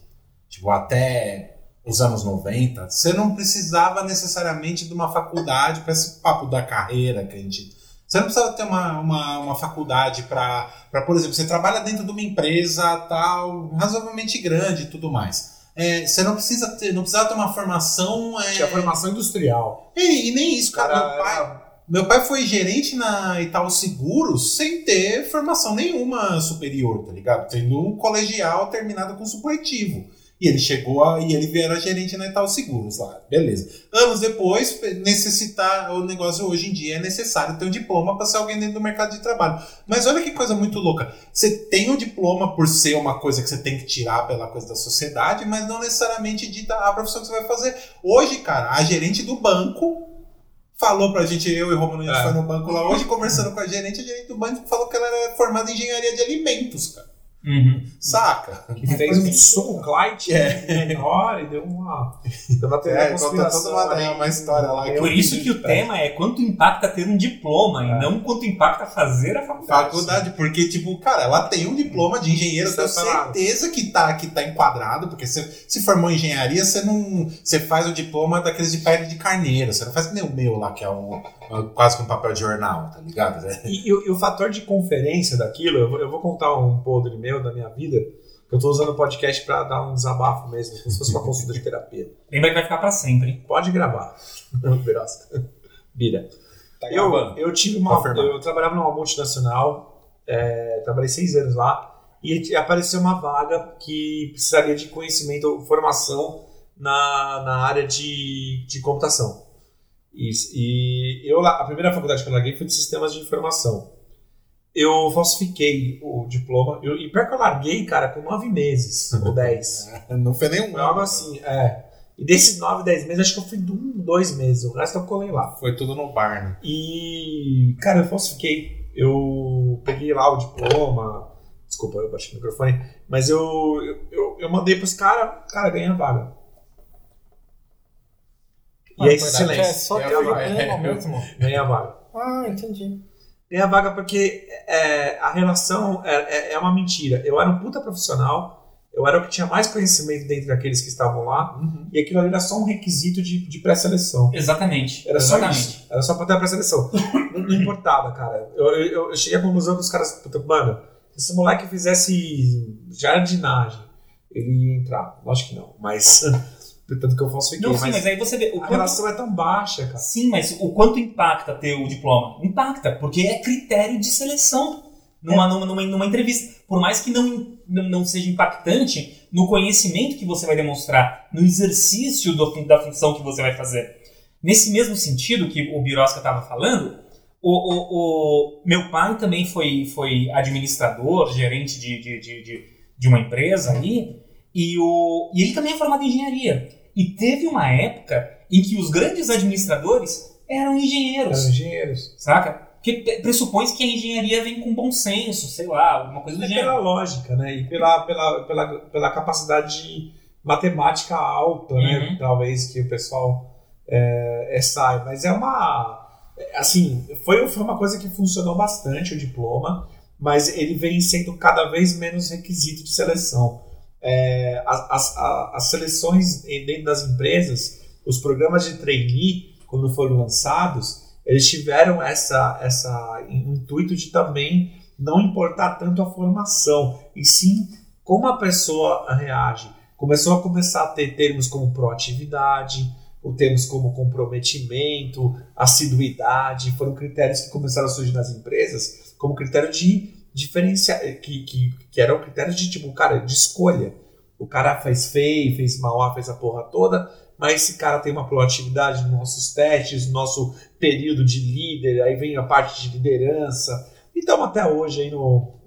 tipo, até os anos 90, você não precisava necessariamente de uma faculdade para esse papo da carreira que a gente... Você não precisava ter uma faculdade para, por exemplo, você trabalha dentro de uma empresa tal, razoavelmente grande e tudo mais. Você não precisava ter uma formação... Tinha formação industrial. E nem isso, cara. Meu pai foi gerente na Itaú Seguros sem ter formação nenhuma superior, tá ligado? Tendo um colegial terminado com supletivo. E ele era gerente na Itaú Seguros lá, beleza. Anos depois, o negócio hoje em dia é necessário ter um diploma para ser alguém dentro do mercado de trabalho. Mas olha que coisa muito louca. Você tem um diploma por ser uma coisa que você tem que tirar pela coisa da sociedade, mas não necessariamente dita a profissão que você vai fazer. Hoje, cara, a gerente do banco falou pra gente, eu e o Romano, a gente foi no banco lá hoje, conversando com a gerente do banco falou que ela era formada em engenharia de alimentos, cara. Uhum. Saca? Que fez um suclite menor e deu uma. Uma história lá. Por isso que o tema é quanto impacta ter um diploma e não quanto impacta fazer a faculdade. Porque, tipo, cara, ela tem um diploma de engenheiro, eu tenho certeza que tá enquadrado, porque se formou em engenharia, você não. Você faz o diploma daqueles de pele de carneiro, você não faz nem o meu lá, que é quase que um papel de jornal, tá ligado? E o fator de conferência daquilo, eu vou contar um podre mesmo. Da minha vida, que eu tô usando o podcast pra dar um desabafo mesmo, como se fosse uma consulta de terapia. Lembra que vai ficar pra sempre, hein? Pode gravar. Bira. Tá eu tive uma. Eu trabalhava numa multinacional, trabalhei 6 anos lá, e apareceu uma vaga que precisaria de conhecimento ou formação na área de computação. A primeira faculdade que eu larguei foi de sistemas de informação. Eu falsifiquei o diploma. E pior que eu larguei, cara, com 9 meses ou 10. Não foi nenhum. Foi algo assim, E desses 9, 10 meses, acho que eu fui de 1, 2 meses. O resto eu colei lá. Foi tudo no bar, né? E, cara, eu falsifiquei. Eu peguei lá o diploma. Desculpa, eu bati o microfone. Mas eu mandei pros caras. Cara, ganhei a vaga. E aí, silêncio. É só ter o diploma mesmo. Ganhei a vaga. Ah, entendi. Tem a vaga porque a relação é uma mentira. Eu era um puta profissional, eu era o que tinha mais conhecimento dentro daqueles que estavam lá, e aquilo ali era só um requisito de pré-seleção. Exatamente. Era só isso. Era só pra ter a pré-seleção. Não importava, cara. Eu cheguei à conclusão que os caras, mano, se esse moleque fizesse jardinagem, ele ia entrar. Lógico que não, mas... Tanto que eu falsifiquei. Não, sim, mas aí você vê. A relação é tão baixa, cara. Sim, mas o quanto impacta ter o diploma? Impacta, porque é critério de seleção numa entrevista. Por mais que não seja impactante no conhecimento que você vai demonstrar, no exercício da função que você vai fazer. Nesse mesmo sentido que o Birosca estava falando, meu pai também foi administrador, gerente de uma empresa aí, e ele também é formado em engenharia. E teve uma época em que os grandes administradores eram engenheiros. Saca? Porque pressupõe-se que a engenharia vem com bom senso, sei lá, alguma coisa do gênero. Pela lógica, né? E pela capacidade de matemática alta, né? Talvez que o pessoal saiba. Mas é uma... Assim, foi uma coisa que funcionou bastante o diploma, mas ele vem sendo cada vez menos requisito de seleção. As seleções dentro das empresas, os programas de trainee, quando foram lançados, eles tiveram um intuito de também não importar tanto a formação, e sim como a pessoa reage. Começou a ter termos como proatividade, ou termos como comprometimento, assiduidade, foram critérios que começaram a surgir nas empresas como critério de diferenciar, que era um critério de tipo, cara, de escolha. O cara fez feio, fez mal, fez a porra toda, mas esse cara tem uma proatividade nos nossos testes, no nosso período de líder, aí vem a parte de liderança. Então, até hoje, aí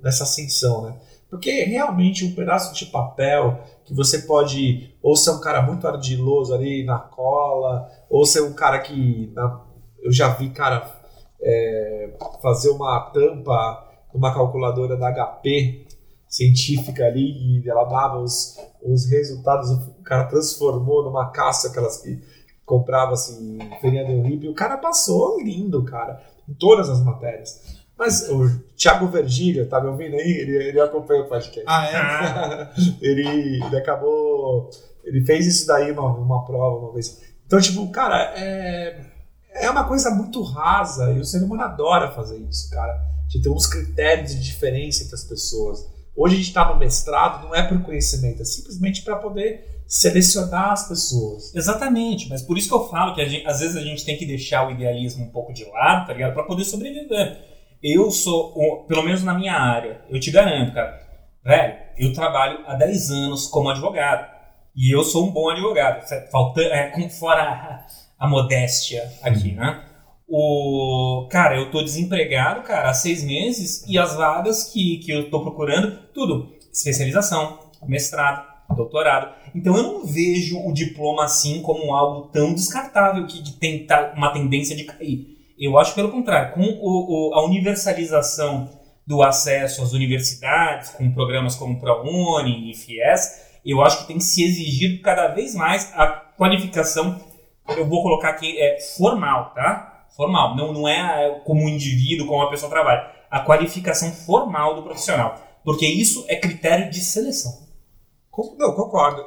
nessa ascensão, né? Porque realmente um pedaço de papel que você pode ou ser um cara muito ardiloso ali na cola, ou ser um cara que... Eu já vi, cara, fazer uma tampa... uma calculadora da HP científica ali, e ela dava os resultados, o cara transformou numa caça aquelas que comprava assim, feirinha do hippie, o cara passou lindo, cara, em todas as matérias. Mas o Thiago Vergílio, tá me ouvindo aí? Ele acompanha o podcast. Ele acabou, ele fez isso daí uma prova uma vez. Então, tipo, cara, é uma coisa muito rasa, e o ser humano adora fazer isso, cara. De ter uns critérios de diferença entre as pessoas. Hoje a gente está no mestrado, não é por conhecimento, é simplesmente para poder selecionar as pessoas. Exatamente, mas por isso que eu falo que às vezes a gente tem que deixar o idealismo um pouco de lado, tá ligado? Para poder sobreviver. Eu sou, pelo menos na minha área, eu te garanto, cara, velho, eu trabalho há 10 anos como advogado, e eu sou um bom advogado, fora a modéstia aqui, né? Cara, eu tô desempregado, cara, há 6 meses, e as vagas que eu tô procurando, tudo, especialização, mestrado, doutorado. Então eu não vejo o diploma assim como algo tão descartável que tem uma tendência de cair. Eu acho pelo contrário, com a universalização do acesso às universidades, com programas como ProUni e FIES, eu acho que tem que se exigir cada vez mais a qualificação, eu vou colocar aqui, formal, tá? Formal, não é como um indivíduo, como a pessoa trabalha. A qualificação formal do profissional, porque isso é critério de seleção. Não, concordo.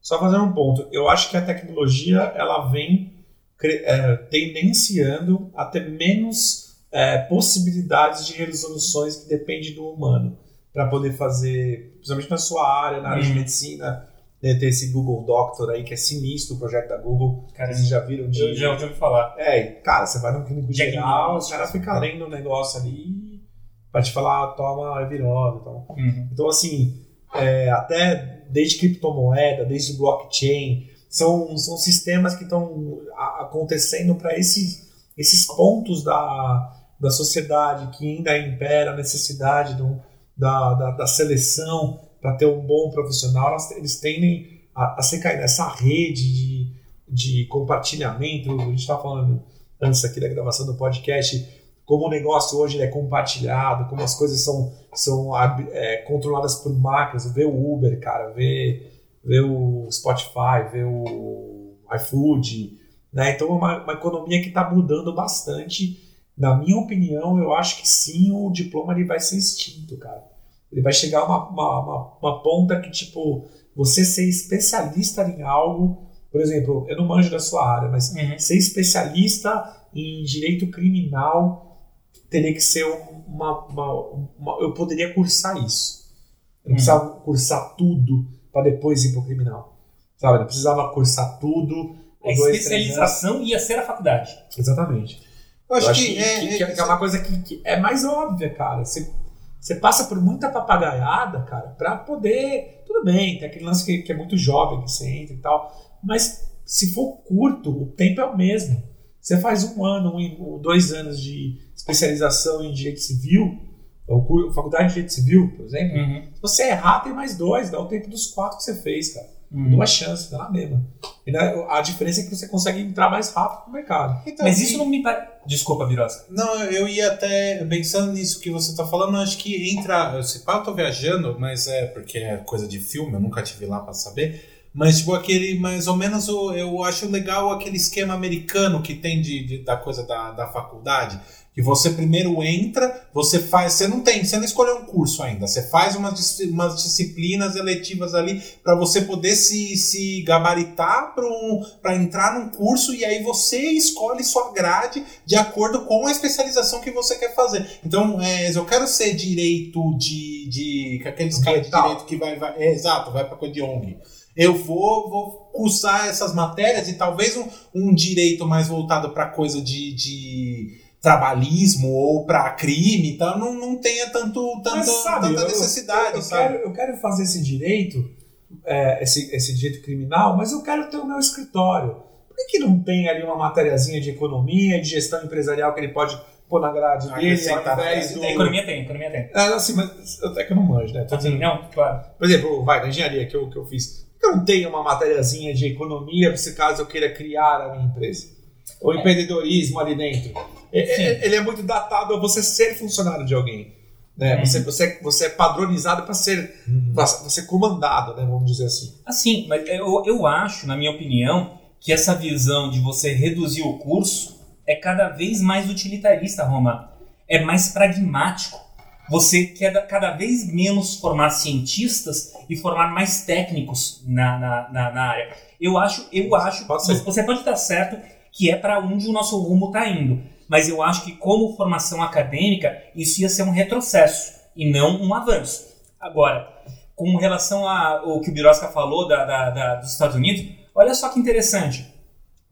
Só fazendo um ponto. Eu acho que a tecnologia, ela vem tendenciando a ter menos possibilidades de resoluções que dependem do humano para poder fazer, principalmente na sua área, na área de medicina, né, ter esse Google Doctor aí que é sinistro, o projeto da Google. Cara, vocês já viram? Eu já ouvi falar. Cara, você vai no clínico geral, os caras ficam lendo um negócio ali para te falar, toma virose. Então, assim, até desde criptomoeda, desde blockchain, são sistemas que estão acontecendo para esses pontos da sociedade que ainda impera a necessidade da seleção para ter um bom profissional. Eles tendem a se cair nessa rede de compartilhamento. A gente estava falando antes aqui da gravação do podcast como o negócio hoje é compartilhado, como as coisas são controladas por marcas. Vê o Uber, cara, vê o Spotify, vê o iFood, né? Então é uma economia que está mudando bastante. Na minha opinião, eu acho que sim, o diploma ele vai ser extinto, cara. Ele vai chegar a uma ponta que, tipo, você ser especialista em algo, por exemplo, eu não manjo da sua área, mas ser especialista em direito criminal teria que ser eu poderia cursar isso. Eu não precisava cursar tudo para depois ir pro criminal, sabe? Eu não precisava cursar tudo. A especialização ia ser a faculdade. Exatamente. Eu acho que é uma coisa que é mais óbvia, cara. Você passa por muita papagaiada, cara, pra poder... Tudo bem, tem aquele lance que é muito jovem que você entra e tal, mas se for curto, o tempo é o mesmo. Você faz 1 ano, 2 anos de especialização em direito civil, ou faculdade de direito civil, por exemplo, se você errar, tem mais 2, dá o tempo dos 4 que você fez, cara. Uma chance, dá na mesma. A diferença é que você consegue entrar mais rápido no mercado. Então, mas isso não me parece... Desculpa, Virosa. Não, eu ia até... Pensando nisso que você tá falando, acho que entra... Se pá, eu tô viajando, mas porque é coisa de filme, eu nunca estive lá pra saber. Mas, tipo, aquele... Mais ou menos, eu acho legal aquele esquema americano que tem da coisa da faculdade. Que você primeiro entra, você faz... Você não escolheu um curso ainda. Você faz umas disciplinas eletivas ali para você poder se gabaritar para entrar num curso, e aí você escolhe sua grade de acordo com a especialização que você quer fazer. Então, eu quero ser direito de aqueles caras de direito que vai para coisa de ONG. Eu vou cursar essas matérias e talvez um direito mais voltado para coisa de trabalhismo ou para crime, então não tenha tanta necessidade. Eu quero fazer esse direito, esse direito criminal, mas eu quero ter o meu escritório. Por que não tem ali uma matériazinha de economia, de gestão empresarial que ele pode pôr na grade dele? Economia tem. Assim, mas até que eu não manjo, né? Não, claro. Por exemplo, na engenharia que eu fiz, eu não tenho uma matériazinha de economia, se caso eu queira criar a minha empresa. O empreendedorismo ali dentro. Ele é muito datado a você ser funcionário de alguém, né? Você é padronizado para ser, ser comandado, né? Vamos dizer assim. Assim, mas eu acho, na minha opinião, que essa visão de você reduzir o curso é cada vez mais utilitarista, Roma. É mais pragmático. Você quer cada vez menos formar cientistas e formar mais técnicos na área. Eu acho você pode estar certo que é para onde o nosso rumo está indo. Mas eu acho que, como formação acadêmica, isso ia ser um retrocesso e não um avanço. Agora, com relação ao que o Birosca falou dos Estados Unidos, olha só que interessante.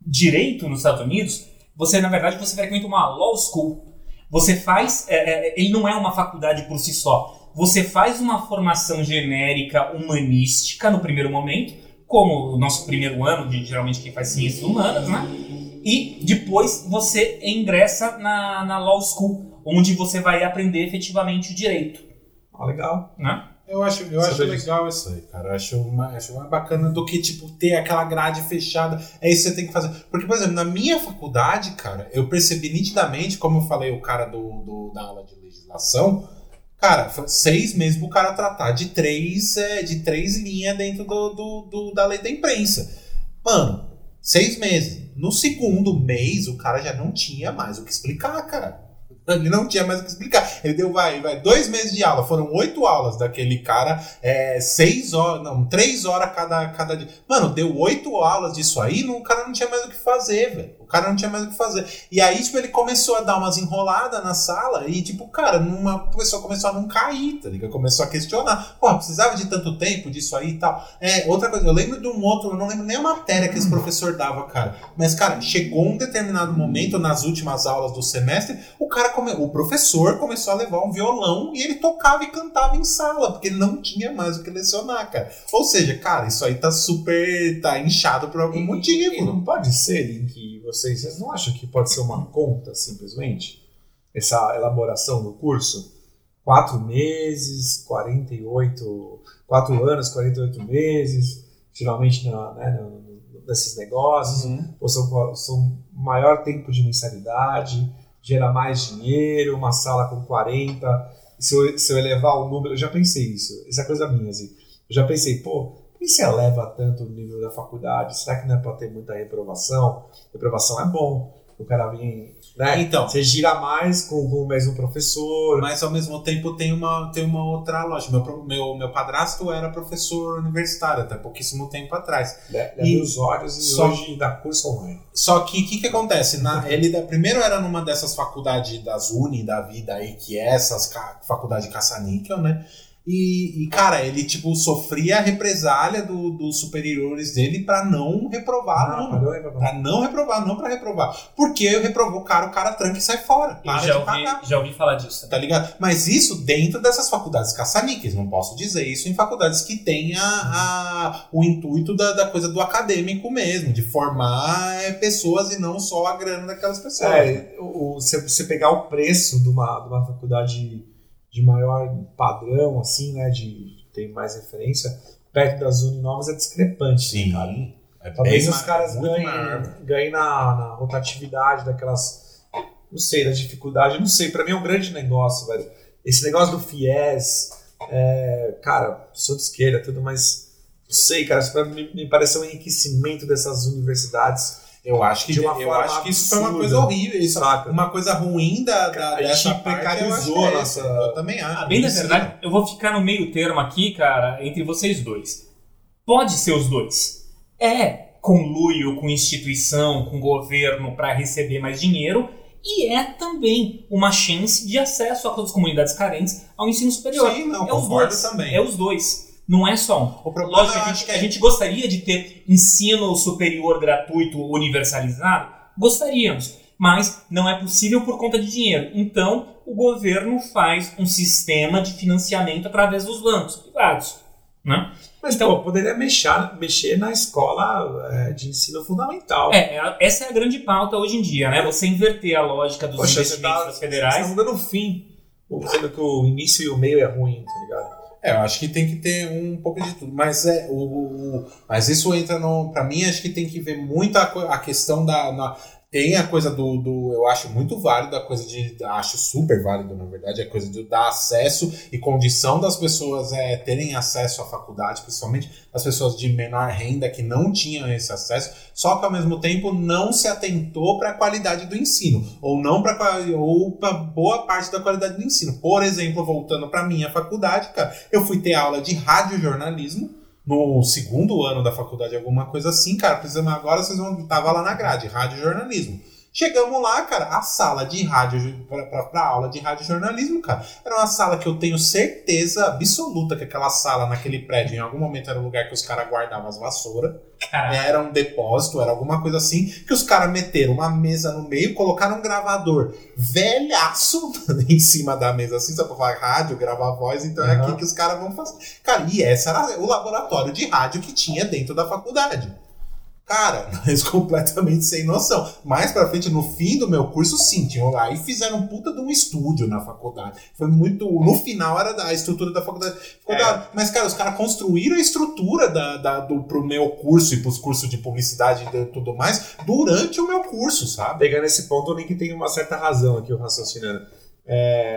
Direito nos Estados Unidos, você, na verdade, você frequenta uma law school. Você faz... ele não é uma faculdade por si só. Você faz uma formação genérica humanística no primeiro momento, como o nosso primeiro ano, geralmente quem faz ciências humanas, né? E depois você ingressa na Law School, onde você vai aprender efetivamente o direito. Ah, legal. Né? Eu acho legal isso aí, cara. Eu acho uma bacana do que, tipo, ter aquela grade fechada. É isso que você tem que fazer. Porque, por exemplo, na minha faculdade, cara, eu percebi nitidamente, como eu falei, o cara da aula de legislação, cara, foi 6 meses pro cara tratar de 3 linhas dentro da lei da imprensa. Mano, 6 meses. No segundo mês, o cara já não tinha mais o que explicar, cara. Ele não tinha mais o que explicar. Ele deu, 2 meses de aula. Foram 8 aulas daquele cara. 3 horas cada dia. Mano, deu 8 aulas disso aí. O cara não tinha mais o que fazer, velho. O cara não tinha mais o que fazer. E aí, tipo, ele começou a dar umas enroladas na sala. E, tipo, cara, uma pessoa começou a não cair, tá ligado? Começou a questionar. Pô, precisava de tanto tempo disso aí e tal. Outra coisa, eu lembro de um outro. Eu não lembro nem a matéria que esse professor dava, cara. Mas, cara, chegou um determinado momento, nas últimas aulas do semestre, o cara o professor começou a levar um violão e ele tocava e cantava em sala, porque ele não tinha mais o que lecionar, cara. Ou seja, cara, isso aí tá inchado por algum motivo. E não pode ser em que vocês não acham que pode ser uma conta, simplesmente? Essa elaboração do curso? 4 meses, 48 meses, geralmente nesses negócios, ou são maior tempo de mensalidade, gera mais dinheiro, uma sala com 40, se eu elevar o número, eu já pensei isso, essa é coisa minha, assim, eu já pensei, por que se eleva tanto o nível da faculdade? Será que não é para ter muita reprovação? Reprovação é bom, o cara vem, né? Então, você gira mais com o mesmo professor. Mas ao mesmo tempo tem uma outra lógica. Meu padrasto era professor universitário até pouquíssimo tempo atrás. Ele abriu os olhos e hoje dá curso online. Só que o que acontece? Primeiro era numa dessas faculdades das uni da vida aí, que é essas faculdades de caça-níquel, né? E, cara, ele, tipo, sofria a represália dos superiores dele pra não reprovar aluno. Pra reprovar. Porque eu reprovo o cara tranca e sai fora. Já ouvi falar disso. Né? Tá ligado? Mas isso dentro dessas faculdades caça-níqueis. Não posso dizer isso em faculdades que tem o intuito da coisa do acadêmico mesmo, de formar pessoas e não só a grana daquelas pessoas. Se você pegar o preço de uma faculdade de maior padrão, assim, né, de ter mais referência, perto das uninovas é discrepante. Sim, cara. Talvez os caras ganhem na rotatividade daquelas, não sei, da dificuldade, não sei, pra mim é um grande negócio, velho. Esse negócio do FIES, cara, sou de esquerda, tudo, mas não sei, cara, isso me pareceu um enriquecimento dessas universidades. Eu acho que, isso foi uma coisa horrível. Isso, uma coisa ruim dessa precarizou a nossa. Eu também acho. Bem, na verdade, eu vou ficar no meio termo aqui, cara, entre vocês dois. Pode ser os dois. É conluio com instituição, com governo para receber mais dinheiro, e é também uma chance de acesso a todas as comunidades carentes ao ensino superior. Sim, não, concordo também. É os dois. Não é só um. O problema, lógico, a gente gostaria de ter ensino superior gratuito universalizado. Gostaríamos. Mas não é possível por conta de dinheiro. Então, o governo faz um sistema de financiamento através dos bancos privados. Né? Mas então, poderia mexer na escola de ensino fundamental. Essa é a grande pauta hoje em dia, né? Você inverter a lógica dos investimentos federais. Você está mudando o fim. Sendo que o início e o meio é ruim, tá ligado? Eu acho que tem que ter um pouco de tudo, mas mas isso entra no, pra mim, acho que tem que ver muito a questão tem a coisa eu acho muito válido, acho super válido, na verdade, a coisa de dar acesso e condição das pessoas terem acesso à faculdade, principalmente as pessoas de menor renda que não tinham esse acesso, só que ao mesmo tempo não se atentou para a qualidade do ensino, ou para boa parte da qualidade do ensino. Por exemplo, voltando para minha faculdade, cara, eu fui ter aula de radiojornalismo, no segundo ano da faculdade, alguma coisa assim, cara, precisamos agora, vocês vão... Tava lá na grade, radiojornalismo. Chegamos lá, cara, a sala de rádio, pra aula de radiojornalismo, cara, era uma sala que eu tenho certeza absoluta que aquela sala naquele prédio, em algum momento, era o lugar que os caras guardavam as vassouras. Era um depósito, era alguma coisa assim, que os caras meteram uma mesa no meio, colocaram um gravador velhaço em cima da mesa, assim, só pra falar rádio, gravar voz, então é aqui que os caras vão fazer. Cara, e esse era o laboratório de rádio que tinha dentro da faculdade. Cara, mas completamente sem noção. Mais pra frente, no fim do meu curso, sim, tinham lá. E fizeram um puta de um estúdio na faculdade. Foi muito... No final, era a estrutura da faculdade. Mas, cara, os caras construíram a estrutura pro meu curso e pros cursos de publicidade e tudo mais durante o meu curso, sabe? Pegando esse ponto, o Link tem uma certa razão aqui, eu raciocinando.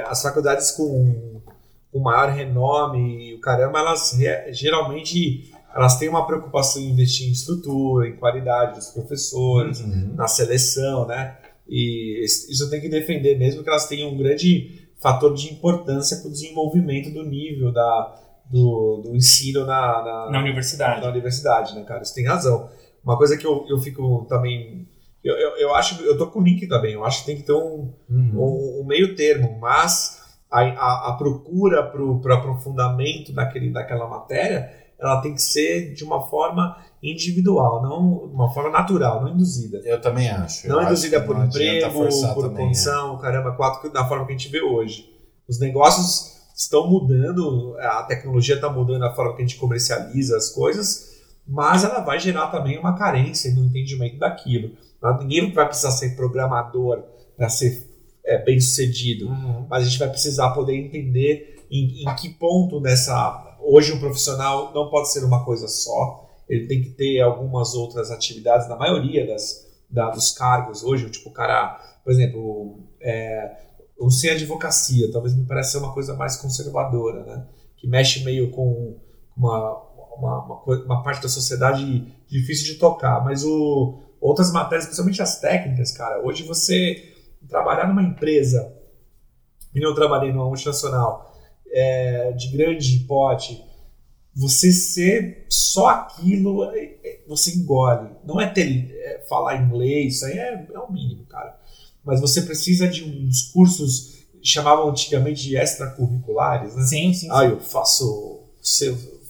As faculdades com o maior renome e o caramba, elas geralmente... Elas têm uma preocupação em investir em estrutura, em qualidade dos professores, na seleção, né? E isso tem que defender, mesmo que elas tenham um grande fator de importância para o desenvolvimento do nível do ensino na universidade. Na universidade, né, cara? Isso tem razão. Uma coisa que eu fico também... Eu acho... Eu tô com o Link também. Eu acho que tem que ter um meio termo, mas a procura para aprofundamento daquela matéria... Ela tem que ser de uma forma individual, não de uma forma natural, não induzida. Eu também acho. Não induzida por emprego, por condição, caramba, da forma que a gente vê hoje. Os negócios estão mudando, a tecnologia está mudando a forma que a gente comercializa as coisas, mas ela vai gerar também uma carência no entendimento daquilo. Ninguém vai precisar ser programador para ser bem-sucedido, mas a gente vai precisar poder entender em que ponto dessa... Hoje um profissional não pode ser uma coisa só, ele tem que ter algumas outras atividades, na maioria dos cargos hoje, tipo o cara, por exemplo, não sei, advocacia, talvez me pareça uma coisa mais conservadora, né? Que mexe meio com uma parte da sociedade difícil de tocar, mas outras matérias, principalmente as técnicas, cara, hoje você trabalhar numa empresa, e eu trabalhei numa multinacional, de grande pote, você ser só aquilo, você engole. Não é falar inglês, isso aí é o mínimo, cara. Mas você precisa de uns cursos, chamavam antigamente de extracurriculares, né? Sim. Eu faço...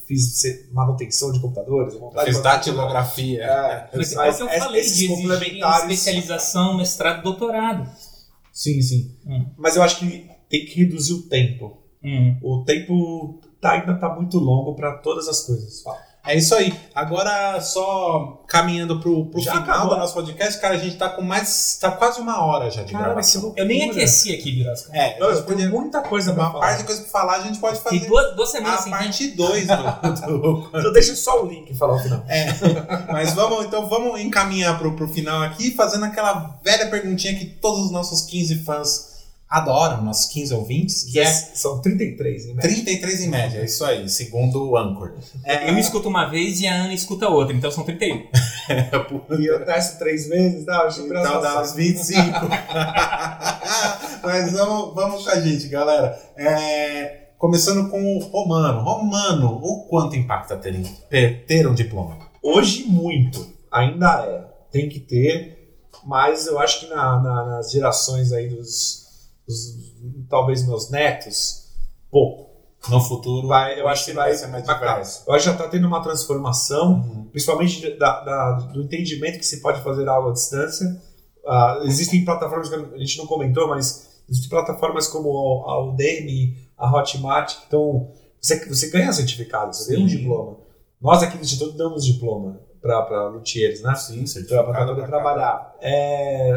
Fiz manutenção de computadores, fiz datilografia. Mas eu falei de especialização, mestrado, doutorado. Sim. Mas eu acho que tem que reduzir o tempo. O tempo ainda está muito longo para todas as coisas. Fala. É isso aí. Agora, só caminhando pro final do nosso podcast, cara, a gente está com mais... Está quase uma hora já de gravação. Eu nem aqueci aqui, Virasco. Tem muita coisa para falar. Uma parte de coisa para falar, a gente pode fazer. Tem duas semanas sem parte 2 do... Eu deixo só o Link falar o final. Mas vamos encaminhar pro final aqui, fazendo aquela velha perguntinha que todos os nossos 15 fãs adoram, nossos 15 ouvintes, que são 33 em média. 33 em média, é isso aí, segundo o Anchor. Eu me escuto uma vez e a Ana escuta outra, então são 31. E eu testo 3 vezes, então dá uns 25. Mas vamos com a gente, galera. Começando com o Romano. Romano, o quanto impacta ter um diploma? Hoje, muito. Ainda tem que ter, mas eu acho que nas gerações aí talvez meus netos, pouco. No futuro, eu acho que vai ser mais diverso. Eu acho que já está tendo uma transformação, principalmente do entendimento que se pode fazer algo à distância. Existem plataformas que a gente não comentou, mas existem plataformas como a Udemy, a Hotmart, que estão... Você ganha certificado, você tem um diploma. Nós aqui no Instituto damos diploma para luthiers, né? Sim, certificado. Para poder trabalhar.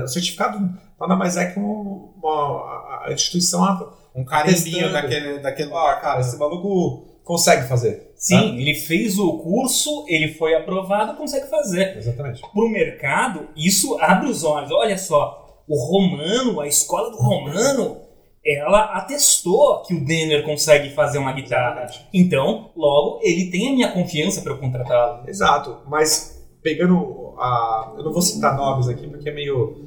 O certificado... Nada mais é que uma instituição... Um carimbinho daquele... Cara, esse maluco consegue fazer. Sim, tá? Ele fez o curso, ele foi aprovado, consegue fazer. Exatamente. Pro mercado, isso abre os olhos. Olha só, o Romano, a escola do Romano, ela atestou que o Dener consegue fazer uma guitarra. Exatamente. Então, logo, ele tem a minha confiança para eu contratá-lo. Exato, mas pegando a... Eu não vou citar nomes aqui, porque é meio...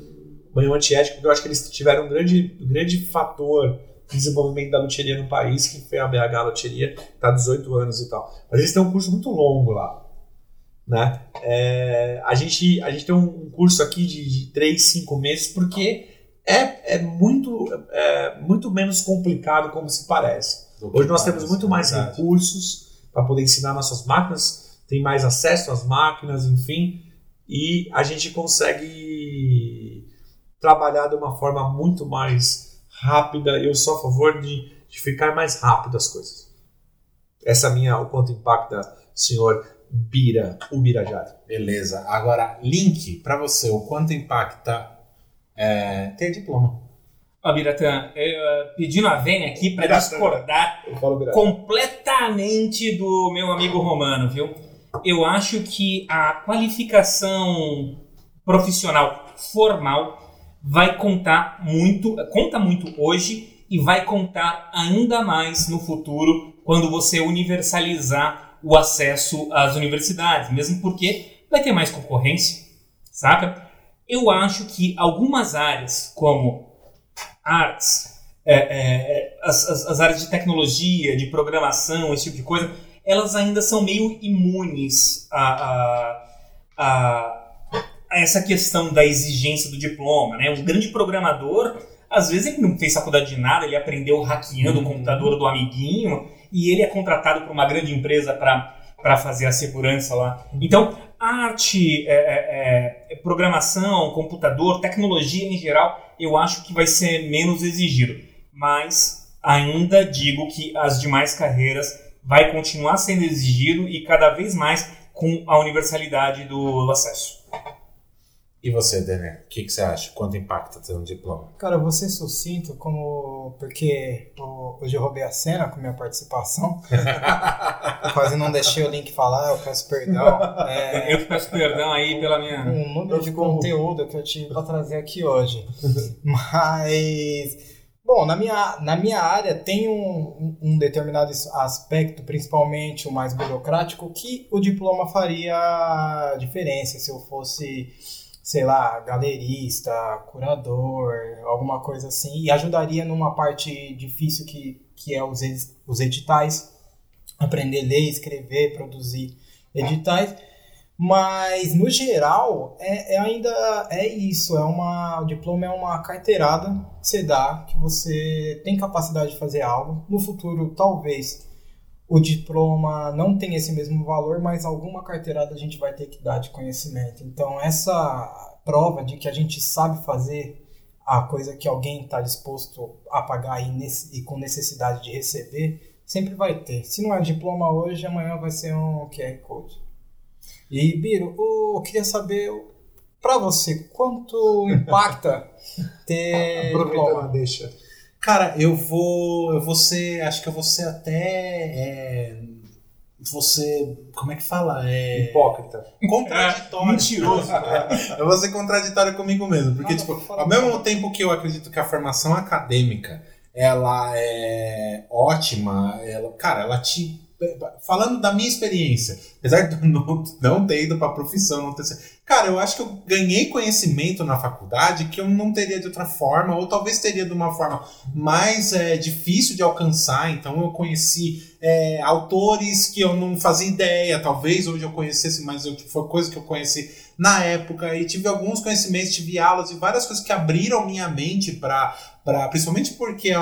banho antiético, porque eu acho que eles tiveram um grande fator de desenvolvimento da luteria no país, que foi a BH Luteria, está há 18 anos e tal. Mas eles têm um curso muito longo lá, né? A gente tem um curso aqui de 3, 5 meses, porque muito menos complicado como se parece. Hoje nós temos muito mais recursos para poder ensinar nossas máquinas, tem mais acesso às máquinas, enfim, e a gente consegue trabalhar de uma forma muito mais rápida. Eu sou a favor de ficar mais rápido as coisas. Essa é o quanto impacta, senhor Bira, Ubirajara. Beleza. Agora, link pra você, o quanto impacta ter diploma. Ó, Biratã, eu pedi uma vênia aqui pra discordar completamente do meu amigo Romano, viu? Eu acho que a qualificação profissional formal vai contar muito, conta muito hoje e vai contar ainda mais no futuro quando você universalizar o acesso às universidades, mesmo porque vai ter mais concorrência, saca? Eu acho que algumas áreas, como artes, as áreas de tecnologia, de programação, esse tipo de coisa, elas ainda são meio imunes a essa questão da exigência do diploma, né? Um grande programador, às vezes ele não fez faculdade de nada, ele aprendeu hackeando o computador do amiguinho e ele é contratado por uma grande empresa para fazer a segurança lá. Então, arte, programação, computador, tecnologia em geral, eu acho que vai ser menos exigido. Mas ainda digo que as demais carreiras vai continuar sendo exigido e cada vez mais com a universalidade do acesso. E você, Dener? O que você acha? Quanto impacta ter um diploma? Cara, eu vou ser sucinto, porque hoje eu roubei a cena com minha participação. Quase não deixei o link falar, eu peço perdão. Eu peço perdão aí pela minha... O número de conteúdo que eu tive para trazer aqui hoje. Mas... Bom, na minha área tem um determinado aspecto, principalmente o mais burocrático, que o diploma faria diferença se eu fosse, sei lá, galerista, curador, alguma coisa assim, e ajudaria numa parte difícil que é os editais, aprender a ler, escrever, produzir editais. Mas, no geral, ainda é isso. O diploma é uma carteirada que você dá, que você tem capacidade de fazer algo. No futuro, talvez, o diploma não tenha esse mesmo valor, mas alguma carteirada a gente vai ter que dar de conhecimento. Então, essa prova de que a gente sabe fazer a coisa que alguém está disposto a pagar e com necessidade de receber, sempre vai ter. Se não é diploma hoje, amanhã vai ser um QR Code. E, Biro, eu queria saber pra você, quanto impacta ter... Aproveitando, deixa. Cara, eu vou ser... Acho que eu vou ser até... você... Como é que fala? Hipócrita. Contraditório. Mentiroso. Eu vou ser contraditório comigo mesmo. Porque, ao mesmo tempo que eu acredito que a formação acadêmica, ela é ótima, ela te... Falando da minha experiência, apesar de não ter ido para a profissão, cara, eu acho que eu ganhei conhecimento na faculdade que eu não teria de outra forma, ou talvez teria de uma forma mais difícil de alcançar. Então eu conheci autores que eu não fazia ideia, talvez hoje eu conhecesse, mas foi coisa que eu conheci na época, e tive alguns conhecimentos, tive aulas e várias coisas que abriram minha mente para principalmente porque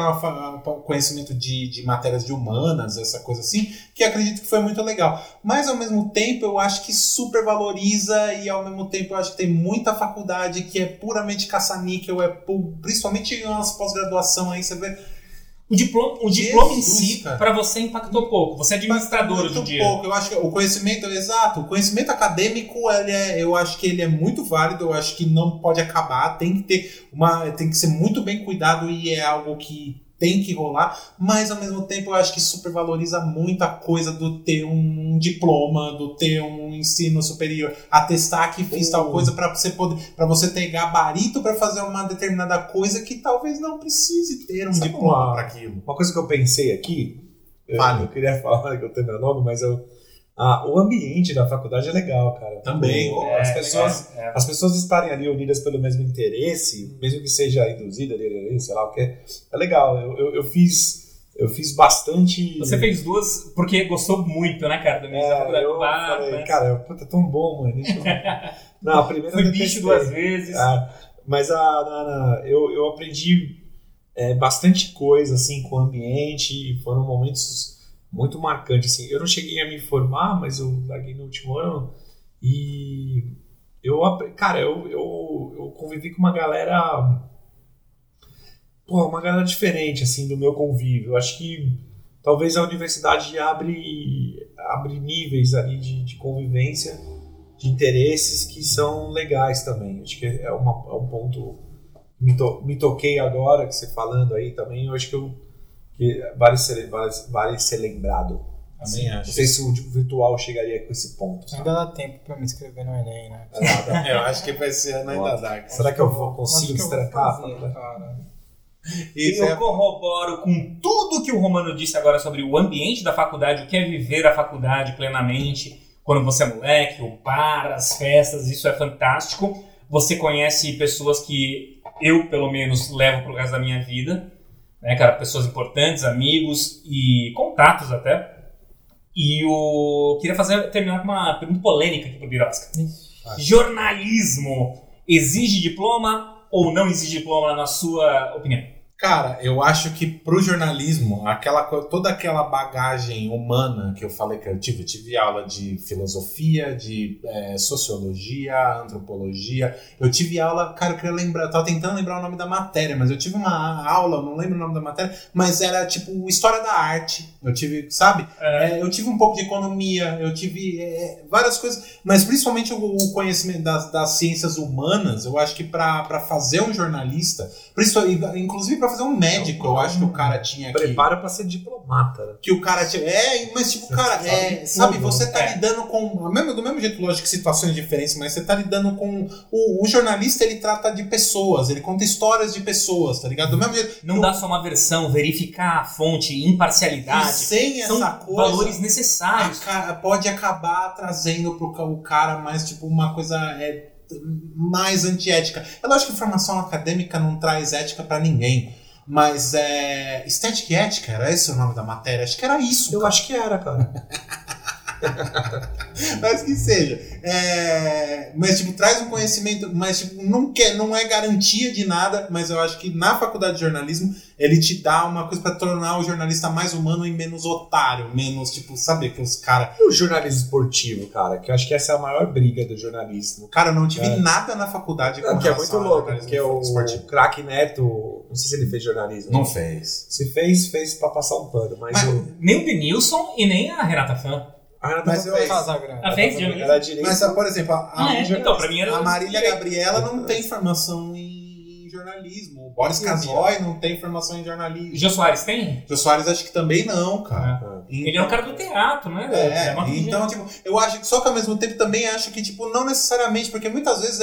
conhecimento de matérias de humanas, essa coisa assim, que acredito que foi muito legal. Mas, ao mesmo tempo, eu acho que supervaloriza e, ao mesmo tempo, eu acho que tem muita faculdade que é puramente caça-níquel, principalmente nas pós-graduação aí, você vê... O diploma em si, para você, impactou pouco. Você é administrador hoje em dia. Pouco. Eu acho que o conhecimento, exato, o conhecimento acadêmico, eu acho que ele é muito válido, eu acho que não pode acabar, tem que ser muito bem cuidado e é algo que tem que rolar, mas ao mesmo tempo eu acho que supervaloriza muito a coisa do ter um diploma, do ter um ensino superior, atestar que fiz tal coisa para você poder, para você ter gabarito para fazer uma determinada coisa que talvez não precise ter um diploma para aquilo. Uma coisa que eu pensei aqui, eu queria falar que eu tenho logo, mas o ambiente da faculdade é legal, cara. Também. As pessoas estarem ali unidas pelo mesmo interesse, mesmo que seja induzida, sei lá o que, é legal. Eu fiz bastante... Você fez duas porque gostou muito, né, cara? Falei, cara, puta, é tão bom, mano. Não, a primeira fui bicho duas vezes. Mas eu aprendi bastante coisa, assim, com o ambiente, foram momentos... muito marcante, assim. Eu não cheguei a me formar, mas eu larguei no último ano e eu convivi com uma galera diferente, assim, do meu convívio. Eu acho que Talvez a universidade abre níveis ali de convivência, de interesses que são legais também. Acho que é um ponto... Me toquei agora, que você falando aí também, eu acho que, vale ser lembrado. Assim, acho. Não sei se o virtual chegaria com esse ponto. Sabe? Ainda dá tempo pra me inscrever no Enem, né? Eu acho que vai ser ainda dá. Será que eu consigo destrancar? Eu corroboro com tudo que o Romano disse agora sobre o ambiente da faculdade, o que é viver a faculdade plenamente, quando você é moleque, o bar, as festas, isso é fantástico. Você conhece pessoas que eu, pelo menos, levo pro resto da minha vida, né, cara? Pessoas importantes, amigos e contatos até. E eu queria terminar com uma pergunta polêmica aqui pro Birosca. Jornalismo exige diploma ou não exige diploma, na sua opinião? Cara, eu acho que pro jornalismo, toda aquela bagagem humana que eu falei que eu tive aula de filosofia, de sociologia, antropologia. Eu tive aula, cara, eu queria lembrar, eu tava tentando lembrar o nome da matéria, mas eu tive uma aula, eu não lembro o nome da matéria, mas era tipo história da arte. Eu tive, sabe? Eu tive um pouco de economia, eu tive várias coisas, mas principalmente o conhecimento das ciências humanas. Eu acho que pra fazer um jornalista, inclusive pra fazer um médico, eu acho que o cara tinha que... Prepara pra ser diplomata. Né? Que o cara tinha... mas tipo, cara, sabe, você tá lidando com... Do mesmo jeito, lógico que situações diferentes, mas você tá lidando com... O jornalista, ele trata de pessoas, ele conta histórias de pessoas, tá ligado? Do mesmo jeito... Não dá só uma versão, verificar a fonte, imparcialidade. E sem essa coisa... valores necessários. Pode acabar trazendo pro cara mais, tipo, uma coisa... mais antiética. É lógico que formação acadêmica não traz ética pra ninguém, mas estética e ética, era esse o nome da matéria? Acho que era isso. Eu acho que era, cara. Mas que seja. Mas tipo, traz um conhecimento, mas tipo, não é garantia de nada, mas eu acho que na faculdade de jornalismo ele te dá uma coisa pra tornar o jornalista mais humano e menos otário, menos tipo, saber que os caras... E o jornalismo esportivo, cara, que eu acho que essa é a maior briga do jornalismo. Cara, eu não tive nada na faculdade com relação ao jornalismo. Que é muito louco, porque o Craque Neto, não sei se ele fez jornalismo. Não fez. Se fez pra passar um pano, mas nem o Denilson e nem a Renata Fan. Mas eu Mas, por exemplo, a Marília Gabriela não tem formação em jornalismo. O Boris Casoy não tem formação em jornalismo. O Jô Soares tem? Jô Soares acho que também não, cara. Então, ele é um cara do teatro, né? Então, tipo, eu acho que só que ao mesmo tempo também acho que, tipo, não necessariamente, porque muitas vezes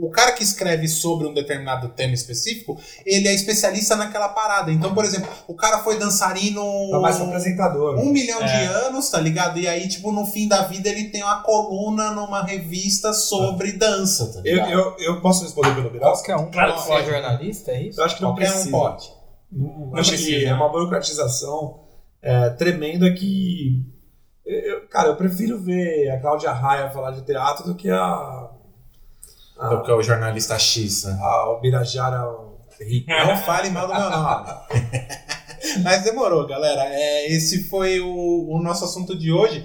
o cara que escreve sobre um determinado tema específico, ele é especialista naquela parada. Então, por exemplo, o cara foi dançarino apresentador, 1 milhão de anos, tá ligado? E aí, tipo, no fim da vida ele tem uma coluna numa revista sobre dança, tá ligado? Eu posso responder pelo Birosca? Qualquer um, claro, pode ser jornalista, é isso? Eu acho que qualquer um pode. Eu acho que é uma burocratização tremenda que... Eu prefiro ver a Cláudia Raia falar de teatro do que do que o jornalista X, né? A Birajara Rico. Não fale mal do meu nome. Mas demorou, galera. Esse foi o nosso assunto de hoje.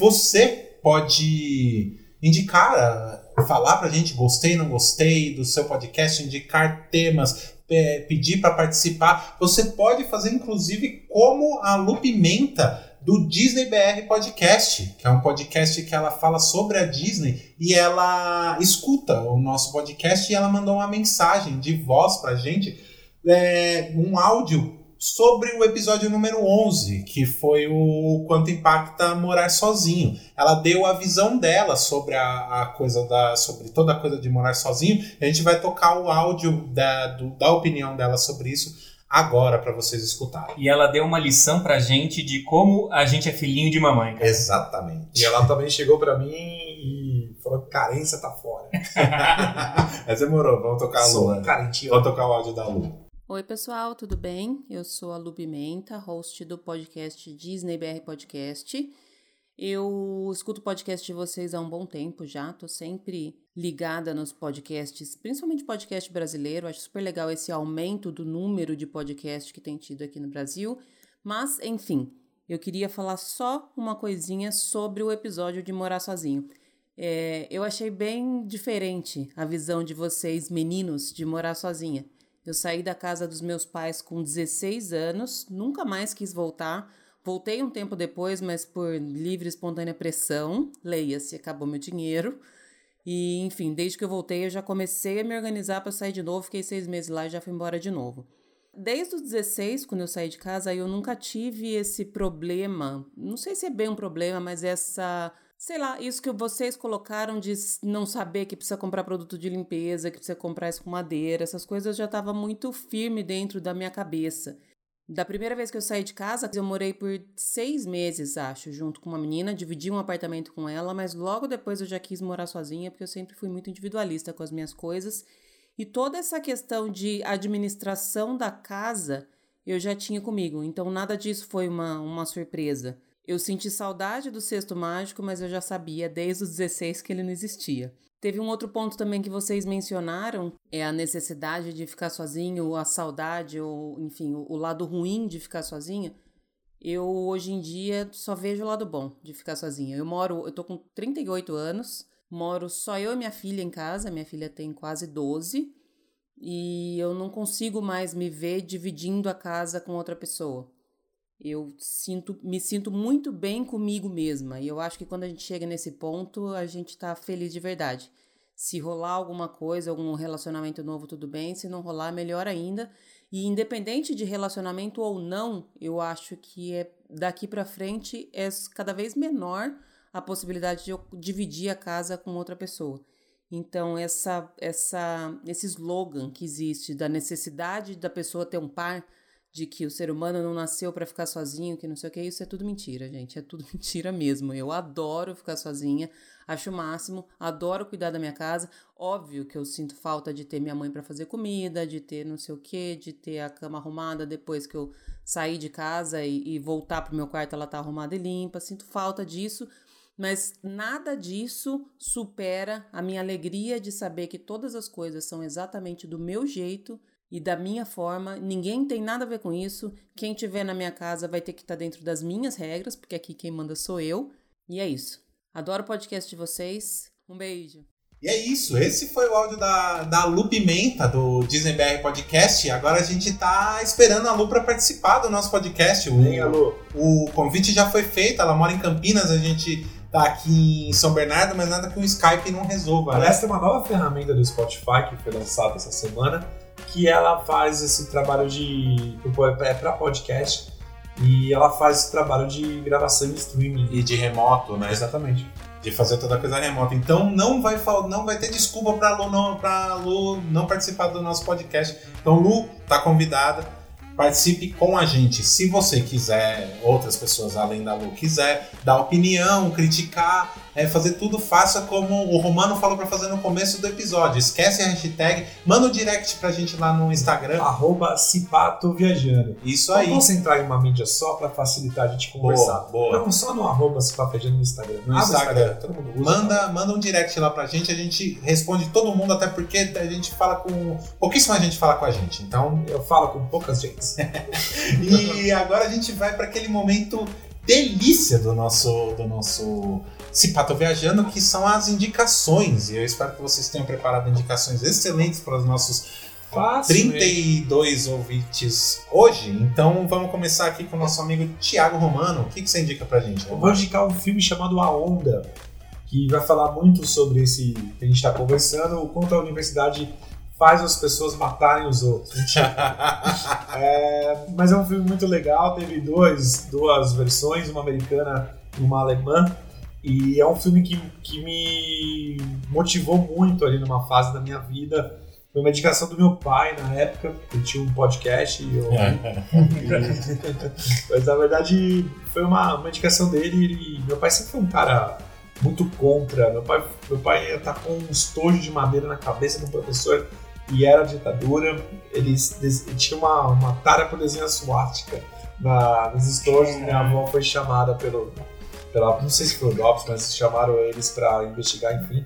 Você pode indicar, falar pra gente gostei, não gostei do seu podcast, indicar temas, pedir para participar. Você pode fazer, inclusive, como a Lu Pimenta do Disney BR Podcast, que é um podcast que ela fala sobre a Disney, e ela escuta o nosso podcast e ela mandou uma mensagem de voz pra gente, um áudio sobre o episódio número 11, que foi o Quanto Impacta Morar Sozinho. Ela deu a visão dela sobre a coisa sobre toda a coisa de morar sozinho. A gente vai tocar o áudio da opinião dela sobre isso agora para vocês escutarem. E ela deu uma lição pra gente de como a gente é filhinho de mamãe, cara. Exatamente. E ela também chegou pra mim e falou: carência tá fora. Mas demorou, vamos tocar a Lu. Vamos tocar o áudio da Lu. Oi pessoal, tudo bem? Eu sou a Lu Pimenta, host do podcast Disney BR Podcast. Eu escuto o podcast de vocês há um bom tempo já, tô sempre ligada nos podcasts, principalmente podcast brasileiro. Acho super legal esse aumento do número de podcasts que tem tido aqui no Brasil. Mas, enfim, eu queria falar só uma coisinha sobre o episódio de Morar Sozinho. Eu achei bem diferente a visão de vocês, meninos, de morar sozinha. Eu saí da casa dos meus pais com 16 anos, nunca mais quis voltar. Voltei um tempo depois, mas por livre e espontânea pressão, leia-se, acabou meu dinheiro. E, enfim, desde que eu voltei, eu já comecei a me organizar para sair de novo, fiquei 6 meses lá e já fui embora de novo. Desde os 16, quando eu saí de casa, eu nunca tive esse problema, não sei se é bem um problema, mas essa... Sei lá, isso que vocês colocaram de não saber que precisa comprar produto de limpeza, que precisa comprar escumadeira, essas coisas já estava muito firme dentro da minha cabeça. Da primeira vez que eu saí de casa, eu morei por 6 meses, acho, junto com uma menina, dividi um apartamento com ela, mas logo depois eu já quis morar sozinha, porque eu sempre fui muito individualista com as minhas coisas. E toda essa questão de administração da casa eu já tinha comigo, então nada disso foi uma surpresa. Eu senti saudade do cesto mágico, mas eu já sabia desde os 16 que ele não existia. Teve um outro ponto também que vocês mencionaram, é a necessidade de ficar sozinho, a saudade, ou enfim, o lado ruim de ficar sozinho. Eu, hoje em dia, só vejo o lado bom de ficar sozinha. Eu tô com 38 anos, moro só eu e minha filha em casa, minha filha tem quase 12, e eu não consigo mais me ver dividindo a casa com outra pessoa. Eu me sinto muito bem comigo mesma. E eu acho que quando a gente chega nesse ponto, a gente tá feliz de verdade. Se rolar alguma coisa, algum relacionamento novo, tudo bem. Se não rolar, melhor ainda. E independente de relacionamento ou não, eu acho que daqui pra frente é cada vez menor a possibilidade de eu dividir a casa com outra pessoa. Então, esse slogan que existe da necessidade da pessoa ter um par... de que o ser humano não nasceu pra ficar sozinho, que não sei o que, isso é tudo mentira, gente, é tudo mentira mesmo. Eu adoro ficar sozinha, acho o máximo, adoro cuidar da minha casa, óbvio que eu sinto falta de ter minha mãe pra fazer comida, de ter não sei o que, de ter a cama arrumada depois que eu sair de casa e voltar pro meu quarto, ela tá arrumada e limpa, sinto falta disso, mas nada disso supera a minha alegria de saber que todas as coisas são exatamente do meu jeito, e da minha forma, ninguém tem nada a ver com isso, quem tiver na minha casa vai ter que estar dentro das minhas regras, porque aqui quem manda sou eu, e é isso. Adoro o podcast de vocês, um beijo. E é isso, esse foi o áudio da Lu Pimenta, do Disney BR Podcast, agora a gente tá esperando a Lu para participar do nosso podcast, o convite já foi feito, ela mora em Campinas, a gente... tá aqui em São Bernardo, mas nada que o Skype não resolva. Parece uma nova ferramenta do Spotify que foi lançada essa semana, que ela faz esse trabalho de... é pra podcast, e ela faz esse trabalho de gravação em streaming. E de remoto, né? Exatamente. De fazer toda coisa remota. Então não vai ter desculpa pra Lu não participar do nosso podcast. Então Lu tá convidada. Participe com a gente. Se você quiser, outras pessoas além da Lu quiser, dar opinião, criticar, fazer tudo, faça como o Romano falou pra fazer no começo do episódio. Esquece a hashtag, manda um direct pra gente lá no Instagram. @Sepato Viajando. Isso aí. Vamos concentrar em uma mídia só pra facilitar a gente conversar. Boa. Não, só no @Sepato Viajando no Instagram. No Instagram. Todo mundo usa. Manda um direct lá pra gente, a gente responde todo mundo, até porque a gente fala com... pouquíssima gente fala com a gente, então eu falo com poucas gente. E agora a gente vai para aquele momento delícia do nosso Sepato Viajando, que são as indicações. E eu espero que vocês tenham preparado indicações excelentes para os nossos 32 ouvintes hoje. Então vamos começar aqui com o nosso amigo Tiago Romano. O que você indica para a gente? Eu vou indicar um filme chamado A Onda, que vai falar muito sobre esse que a gente está conversando, o quanto a universidade faz as pessoas matarem os outros. Mas é um filme muito legal, teve duas versões, uma americana e uma alemã, e é um filme que me motivou muito ali numa fase da minha vida. Foi uma indicação do meu pai na época, ele tinha um podcast mas na verdade foi uma indicação dele, e meu pai sempre foi um cara muito contra, meu pai ia estar com um estojo de madeira na cabeça do professor, e era ditadura. Ele tinha uma tara por desenho suástica nos estojos. Minha avó foi chamada pela não sei se foi o DOPS, mas chamaram eles para investigar, enfim.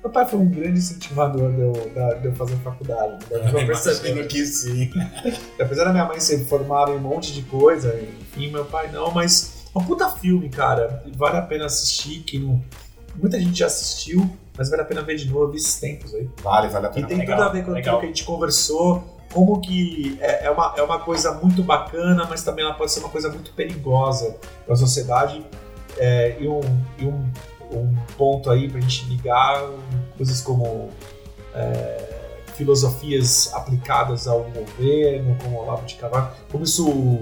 Meu pai foi um grande incentivador de eu fazer faculdade. Eu percebendo que sim. Apesar da minha mãe ser formada em um monte de coisa, enfim, meu pai não, mas é um puta filme, cara. Vale a pena assistir, que não... muita gente já assistiu, mas vale a pena ver de novo esses tempos aí. Vale a pena. E tem tudo a ver com aquilo que a gente conversou, como que é uma coisa muito bacana, mas também ela pode ser uma coisa muito perigosa para a sociedade, e um ponto aí para a gente ligar coisas como filosofias aplicadas ao governo, como o Olavo de Carvalho, como isso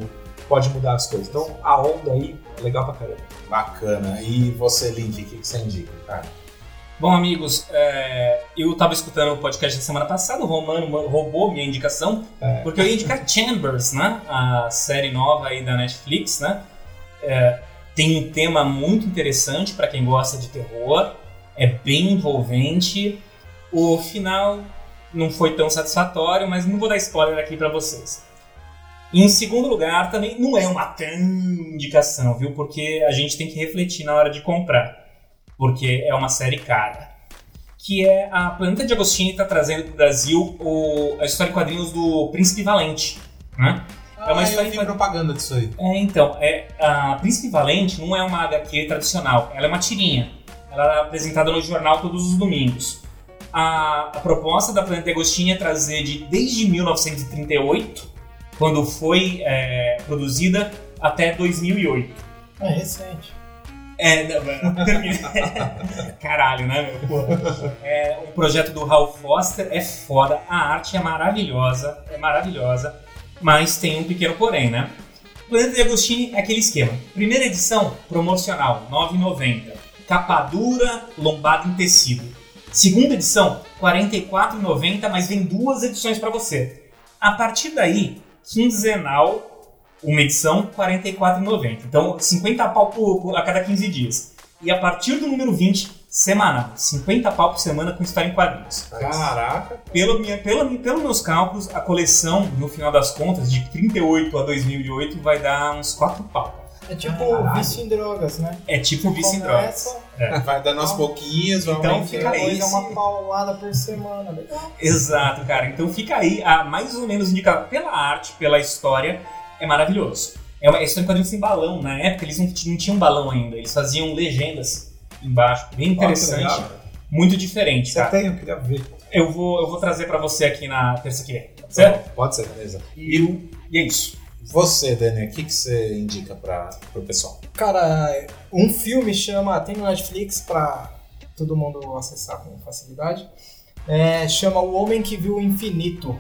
pode mudar as coisas. Então, a onda aí é legal pra caramba. Bacana. E você, Lindy, o que você indica, cara? Bom, amigos, eu tava escutando o podcast da semana passada, o Romano roubou minha indicação, porque eu ia indicar Chambers, né? A série nova aí da Netflix, né? Tem um tema muito interessante pra quem gosta de terror, é bem envolvente. O final não foi tão satisfatório, mas não vou dar spoiler aqui pra vocês. Em segundo lugar, também não é uma grande indicação, viu? Porque a gente tem que refletir na hora de comprar, porque é uma série cara, que é a Planeta de Agostini está trazendo para o Brasil a história em quadrinhos do Príncipe Valente, né? É uma história de propaganda disso aí. A Príncipe Valente não é uma HQ tradicional, ela é uma tirinha. Ela é apresentada no jornal todos os domingos. A proposta da Planeta de Agostini é trazer desde 1938, quando foi produzida, até 2008. É recente. Caralho, né, meu? Porra. O projeto do Hal Foster é foda, a arte é maravilhosa, mas tem um pequeno porém, né? O Planeta de Agostini é aquele esquema. Primeira edição, promocional, R$ 9,90. Capa dura, lombada em tecido. Segunda edição, R$ 44,90, mas vem duas edições pra você. A partir daí, quinzenal, uma edição, R$ 44,90. Então, 50 pau a cada 15 dias. E a partir do número 20, semanal. 50 pau por semana com história em quadrinhos. Caraca! Pelos meus cálculos, a coleção, no final das contas, de 38 a 2008, vai dar uns 4 pau. É tipo vício em drogas, né? É tipo vício em drogas. Vai dando aos pouquinhos, vamos então fica aí. É uma paulada por semana. Exato, cara. Então fica aí, mais ou menos indicado pela arte, pela história, é maravilhoso. É uma história em quadrinhos sem balão. Na época eles não tinham balão ainda, eles faziam legendas embaixo. Bem interessante, muito diferente, cara. Eu queria ver. Eu vou trazer pra você aqui na terça que vem, certo? Pode ser, beleza. E é isso. Você, Dener, o que você indica para o pessoal? Cara, um filme tem no Netflix para todo mundo acessar com facilidade, chama O Homem que Viu o Infinito.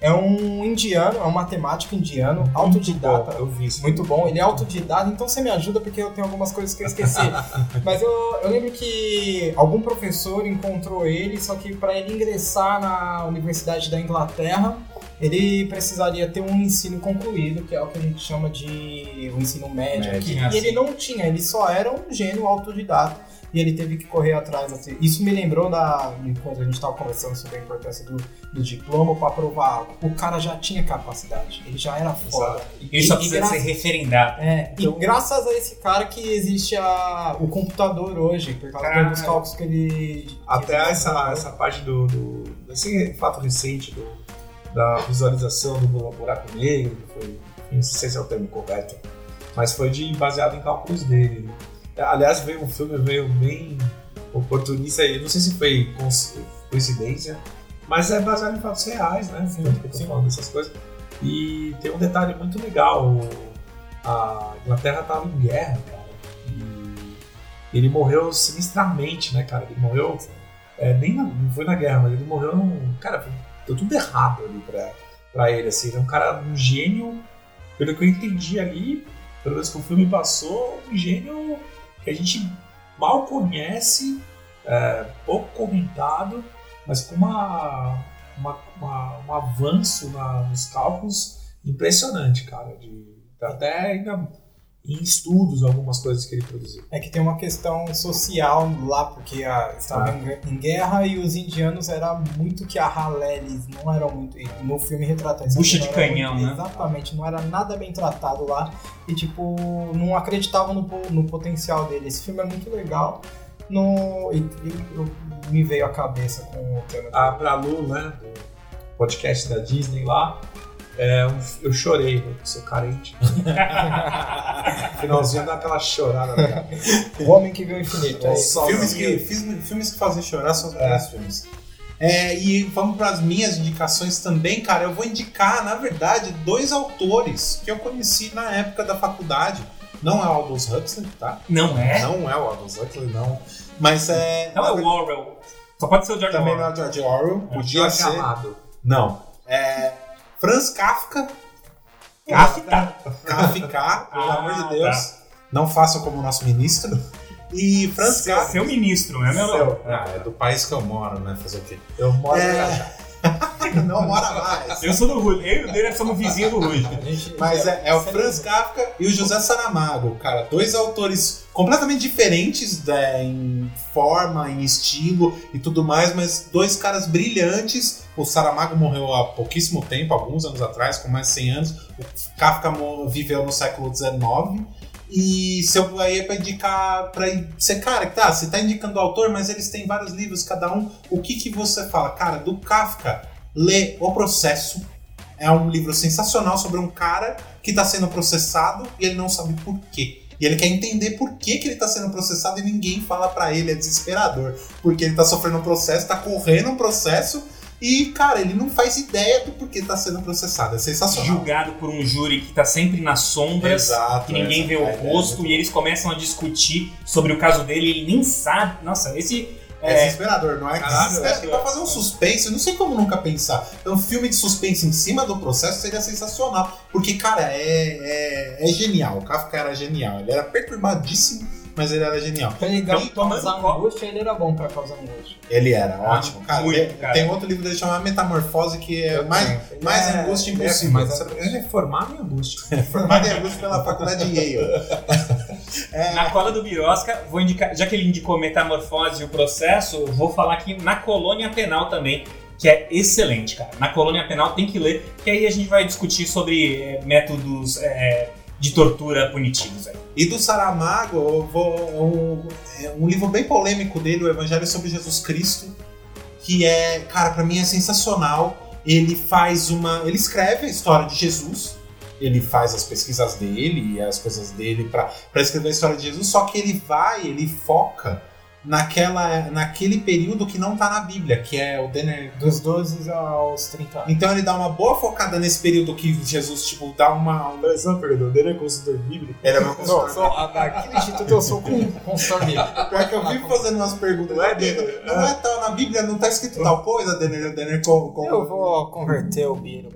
É um indiano, é um matemático indiano, autodidata. Eu vi isso. Muito bom, ele é autodidata, então você me ajuda porque eu tenho algumas coisas que eu esqueci. Mas eu lembro que algum professor encontrou ele, só que para ele ingressar na Universidade da Inglaterra, ele precisaria ter um ensino concluído, que é o que a gente chama de um ensino médio. E ele não tinha, ele só era um gênio autodidata e ele teve que correr atrás. Assim. Isso me lembrou enquanto a gente estava conversando sobre a importância do diploma para aprovar algo. O cara já tinha capacidade, ele já era foda. Ele só precisa ser referendado. Então, e graças a esse cara que existe o computador hoje, por causa dos cálculos que ele... Até essa parte desse fato recente da visualização do buraco negro, foi, não sei se é o termo correto, mas foi baseado em cálculos dele. Aliás, veio um filme bem oportunista, não sei se foi coincidência, mas é baseado em fatos reais, né? Tanto que eu tô falando dessas coisas. E tem um detalhe muito legal, a Inglaterra estava em guerra, cara, e ele morreu sinistramente, né, cara? Ele morreu, não foi na guerra, mas ele morreu, cara, deu tudo errado ali pra ele, assim. Ele é um cara, um gênio, pelo que eu entendi ali, pelo menos que o filme passou, um gênio que a gente mal conhece, pouco comentado, mas com um avanço nos cálculos impressionante, cara. Até ainda em estudos, algumas coisas que ele produziu. É que tem uma questão social lá, porque estava em guerra e os indianos eram muito que a ralé, eles não eram muito... No filme retrata isso. Bucha de canhão, né? Exatamente, não era nada bem tratado lá e, tipo, não acreditavam no potencial dele. Esse filme é muito legal. Me veio à cabeça com o tema. Pra Lu, né? Do podcast da Disney lá. Eu chorei, eu sou carente. Finalzinho dá aquela chorada, cara. O Homem que Viu o Infinito. Filmes que fazem chorar são os melhores filmes. E vamos para as minhas indicações também, cara. Eu vou indicar, na verdade, 2 autores que eu conheci na época da faculdade. Não é o Aldous Huxley, tá? Não é? Não é o Aldous Huxley, não. Mas é... Não é o Orwell. Só pode ser o George Orwell. Também não é o George Orwell. Podia ser. Não. É... Franz Kafka. Kafka, pelo amor de Deus. Tá. Não faça como o nosso ministro. E Franz Kafka. Seu ministro, né, meu irmão? É do país que eu moro, né? Fazer o quê? Eu moro em Cajá. Não mora mais. Eu sou do Rui. Eu e o Dener somos vizinhos do Rui. Mas é o Franz Kafka e o José Saramago, cara. 2 autores completamente diferentes, né, em forma, em estilo e tudo mais, mas 2 caras brilhantes. O Saramago morreu há pouquíssimo tempo, alguns anos atrás, com mais de 100 anos. O Kafka viveu no século XIX. E se eu aí é pra indicar, pra você, cara, tá, você tá indicando o autor, mas eles têm vários livros, cada um. O que você fala? Cara, do Kafka, lê O Processo. É um livro sensacional sobre um cara que tá sendo processado e ele não sabe por quê. E ele quer entender por que ele tá sendo processado e ninguém fala pra ele, é desesperador. Porque ele tá sofrendo um processo, tá correndo um processo. E, cara, ele não faz ideia do porquê está sendo processado. É sensacional. Julgado por um júri que está sempre nas sombras, exato, que ninguém vê o rosto, e eles começam a discutir sobre o caso dele, ele nem sabe. Nossa, esse... É desesperador, não é? Pra fazer um suspense, eu não sei como nunca pensar. Então, um filme de suspense em cima do processo seria sensacional. Porque, cara, é genial. O Kafka era genial. Ele era perturbadíssimo. Mas ele era genial. Pra ligar então, causar angústia, ele era bom pra causar angústia. Ele era ótimo. Cara, muito, cara. Tem outro livro dele chamado Metamorfose, que é mais angústia impossível. Ele é formado em angústia. Formado em angústia pela faculdade de Yale. Na cola do Birosca, vou indicar, já que ele indicou Metamorfose e O Processo, vou falar aqui Na Colônia Penal também, que é excelente, cara. Na Colônia Penal tem que ler, que aí a gente vai discutir sobre métodos... de tortura punitivos. E do Saramago, um livro bem polêmico dele, O Evangelho sobre Jesus Cristo, que é, cara, pra mim é sensacional. Ele escreve a história de Jesus, ele faz as pesquisas dele e as coisas dele pra escrever a história de Jesus, só que ele foca naquele período que não tá na Bíblia, que é o Dener... Dos 12 aos 30 anos. Então ele dá uma boa focada nesse período que Jesus, tipo, dá uma... Não, só pergunta, o Dener é consultor bíblico? Ele é meu consultor. Aqui no Instituto eu sou consultor bíblico. Pior que eu vivo fazendo umas perguntas. Não é, Dener? Não é tal, na Bíblia não tá escrito tal coisa, Dener. O Dener eu vou converter o Bíblia.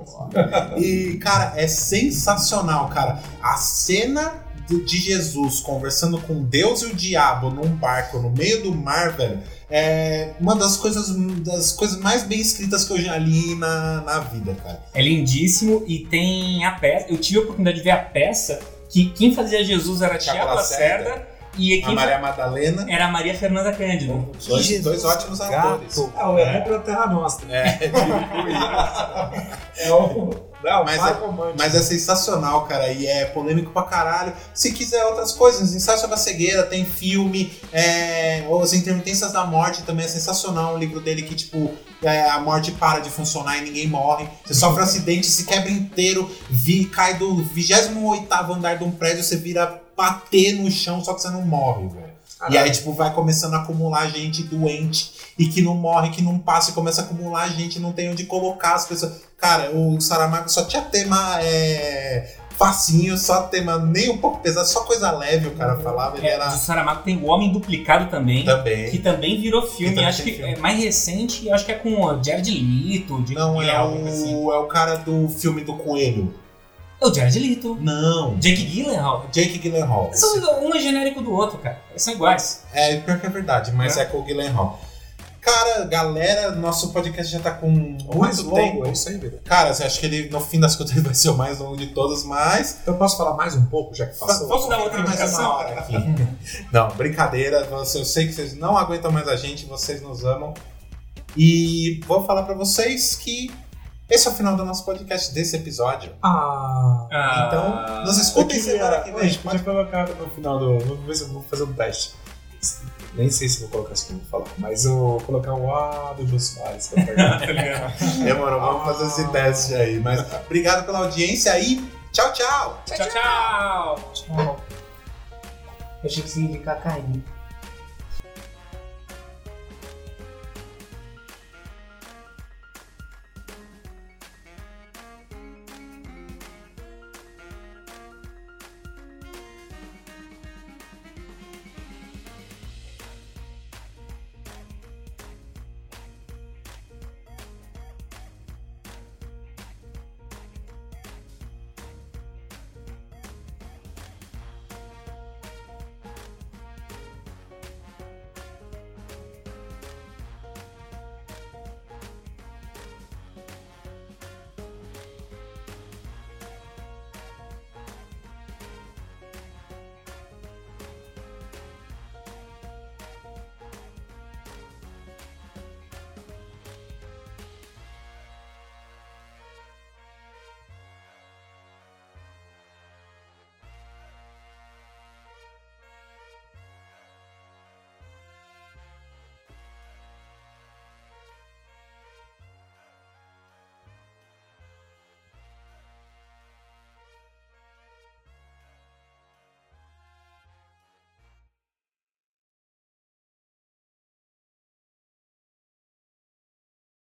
E, cara, é sensacional, cara. A cena... de Jesus conversando com Deus e o diabo num barco no meio do mar, velho, é uma das coisas mais bem escritas que eu já li na vida, cara. É lindíssimo e tem a peça. Eu tive a oportunidade de ver a peça que quem fazia Jesus era Tiago Lacerda. E a Maria Madalena era a Maria Fernanda Cândido. Dois ótimos atores. O Enem pela Terra Nostra. Mas é sensacional, cara. E é polêmico pra caralho. Se quiser outras coisas, Ensaio sobre a Cegueira, tem filme. As Intermitências da Morte também é sensacional. Um livro dele que, tipo, a morte para de funcionar e ninguém morre. Você sofre um acidente, se quebra inteiro, cai do 28º andar de um prédio, você vira... bater no chão, só que você não morre, velho. E aí, tipo, vai começando a acumular gente doente e que não morre, que não passa, e começa a acumular gente, não tem onde colocar as pessoas. Cara, o Saramago só tinha tema facinho, só tema nem um pouco pesado, só coisa leve o cara falava. Ele era... O Saramago tem O Homem Duplicado também, que também virou filme, acho que é mais recente, acho que é com o Jared Leto. Não, é o cara do filme do Coelho. É o Jared Leto. Não. Jake Gyllenhaal. Um é genérico do outro, cara. Eles são iguais. Pior que é verdade, mas é com o Gyllenhaal. Cara, galera, nosso podcast já tá com muito tempo. É isso aí, velho. Cara, acho que ele, no fim das contas, vai ser o mais longo de todos, mas... Eu posso falar mais um pouco, já que passou? Posso dar outra mais uma hora aqui? Não, brincadeira. Eu sei que vocês não aguentam mais a gente, vocês nos amam. E vou falar pra vocês que... Esse é o final do nosso podcast desse episódio. Então, nos escutem semana que vem. A gente pode colocar no final do... Vamos ver se eu vou fazer um teste. Nem sei se vou colocar isso que eu vou falar, mas eu vou colocar o A do Jô Soares. Demorou, vamos fazer esse teste aí. Mas obrigado pela audiência aí. Tchau, tchau. Tchau, tchau. Tchau. Eu achei que você ia indicar cair.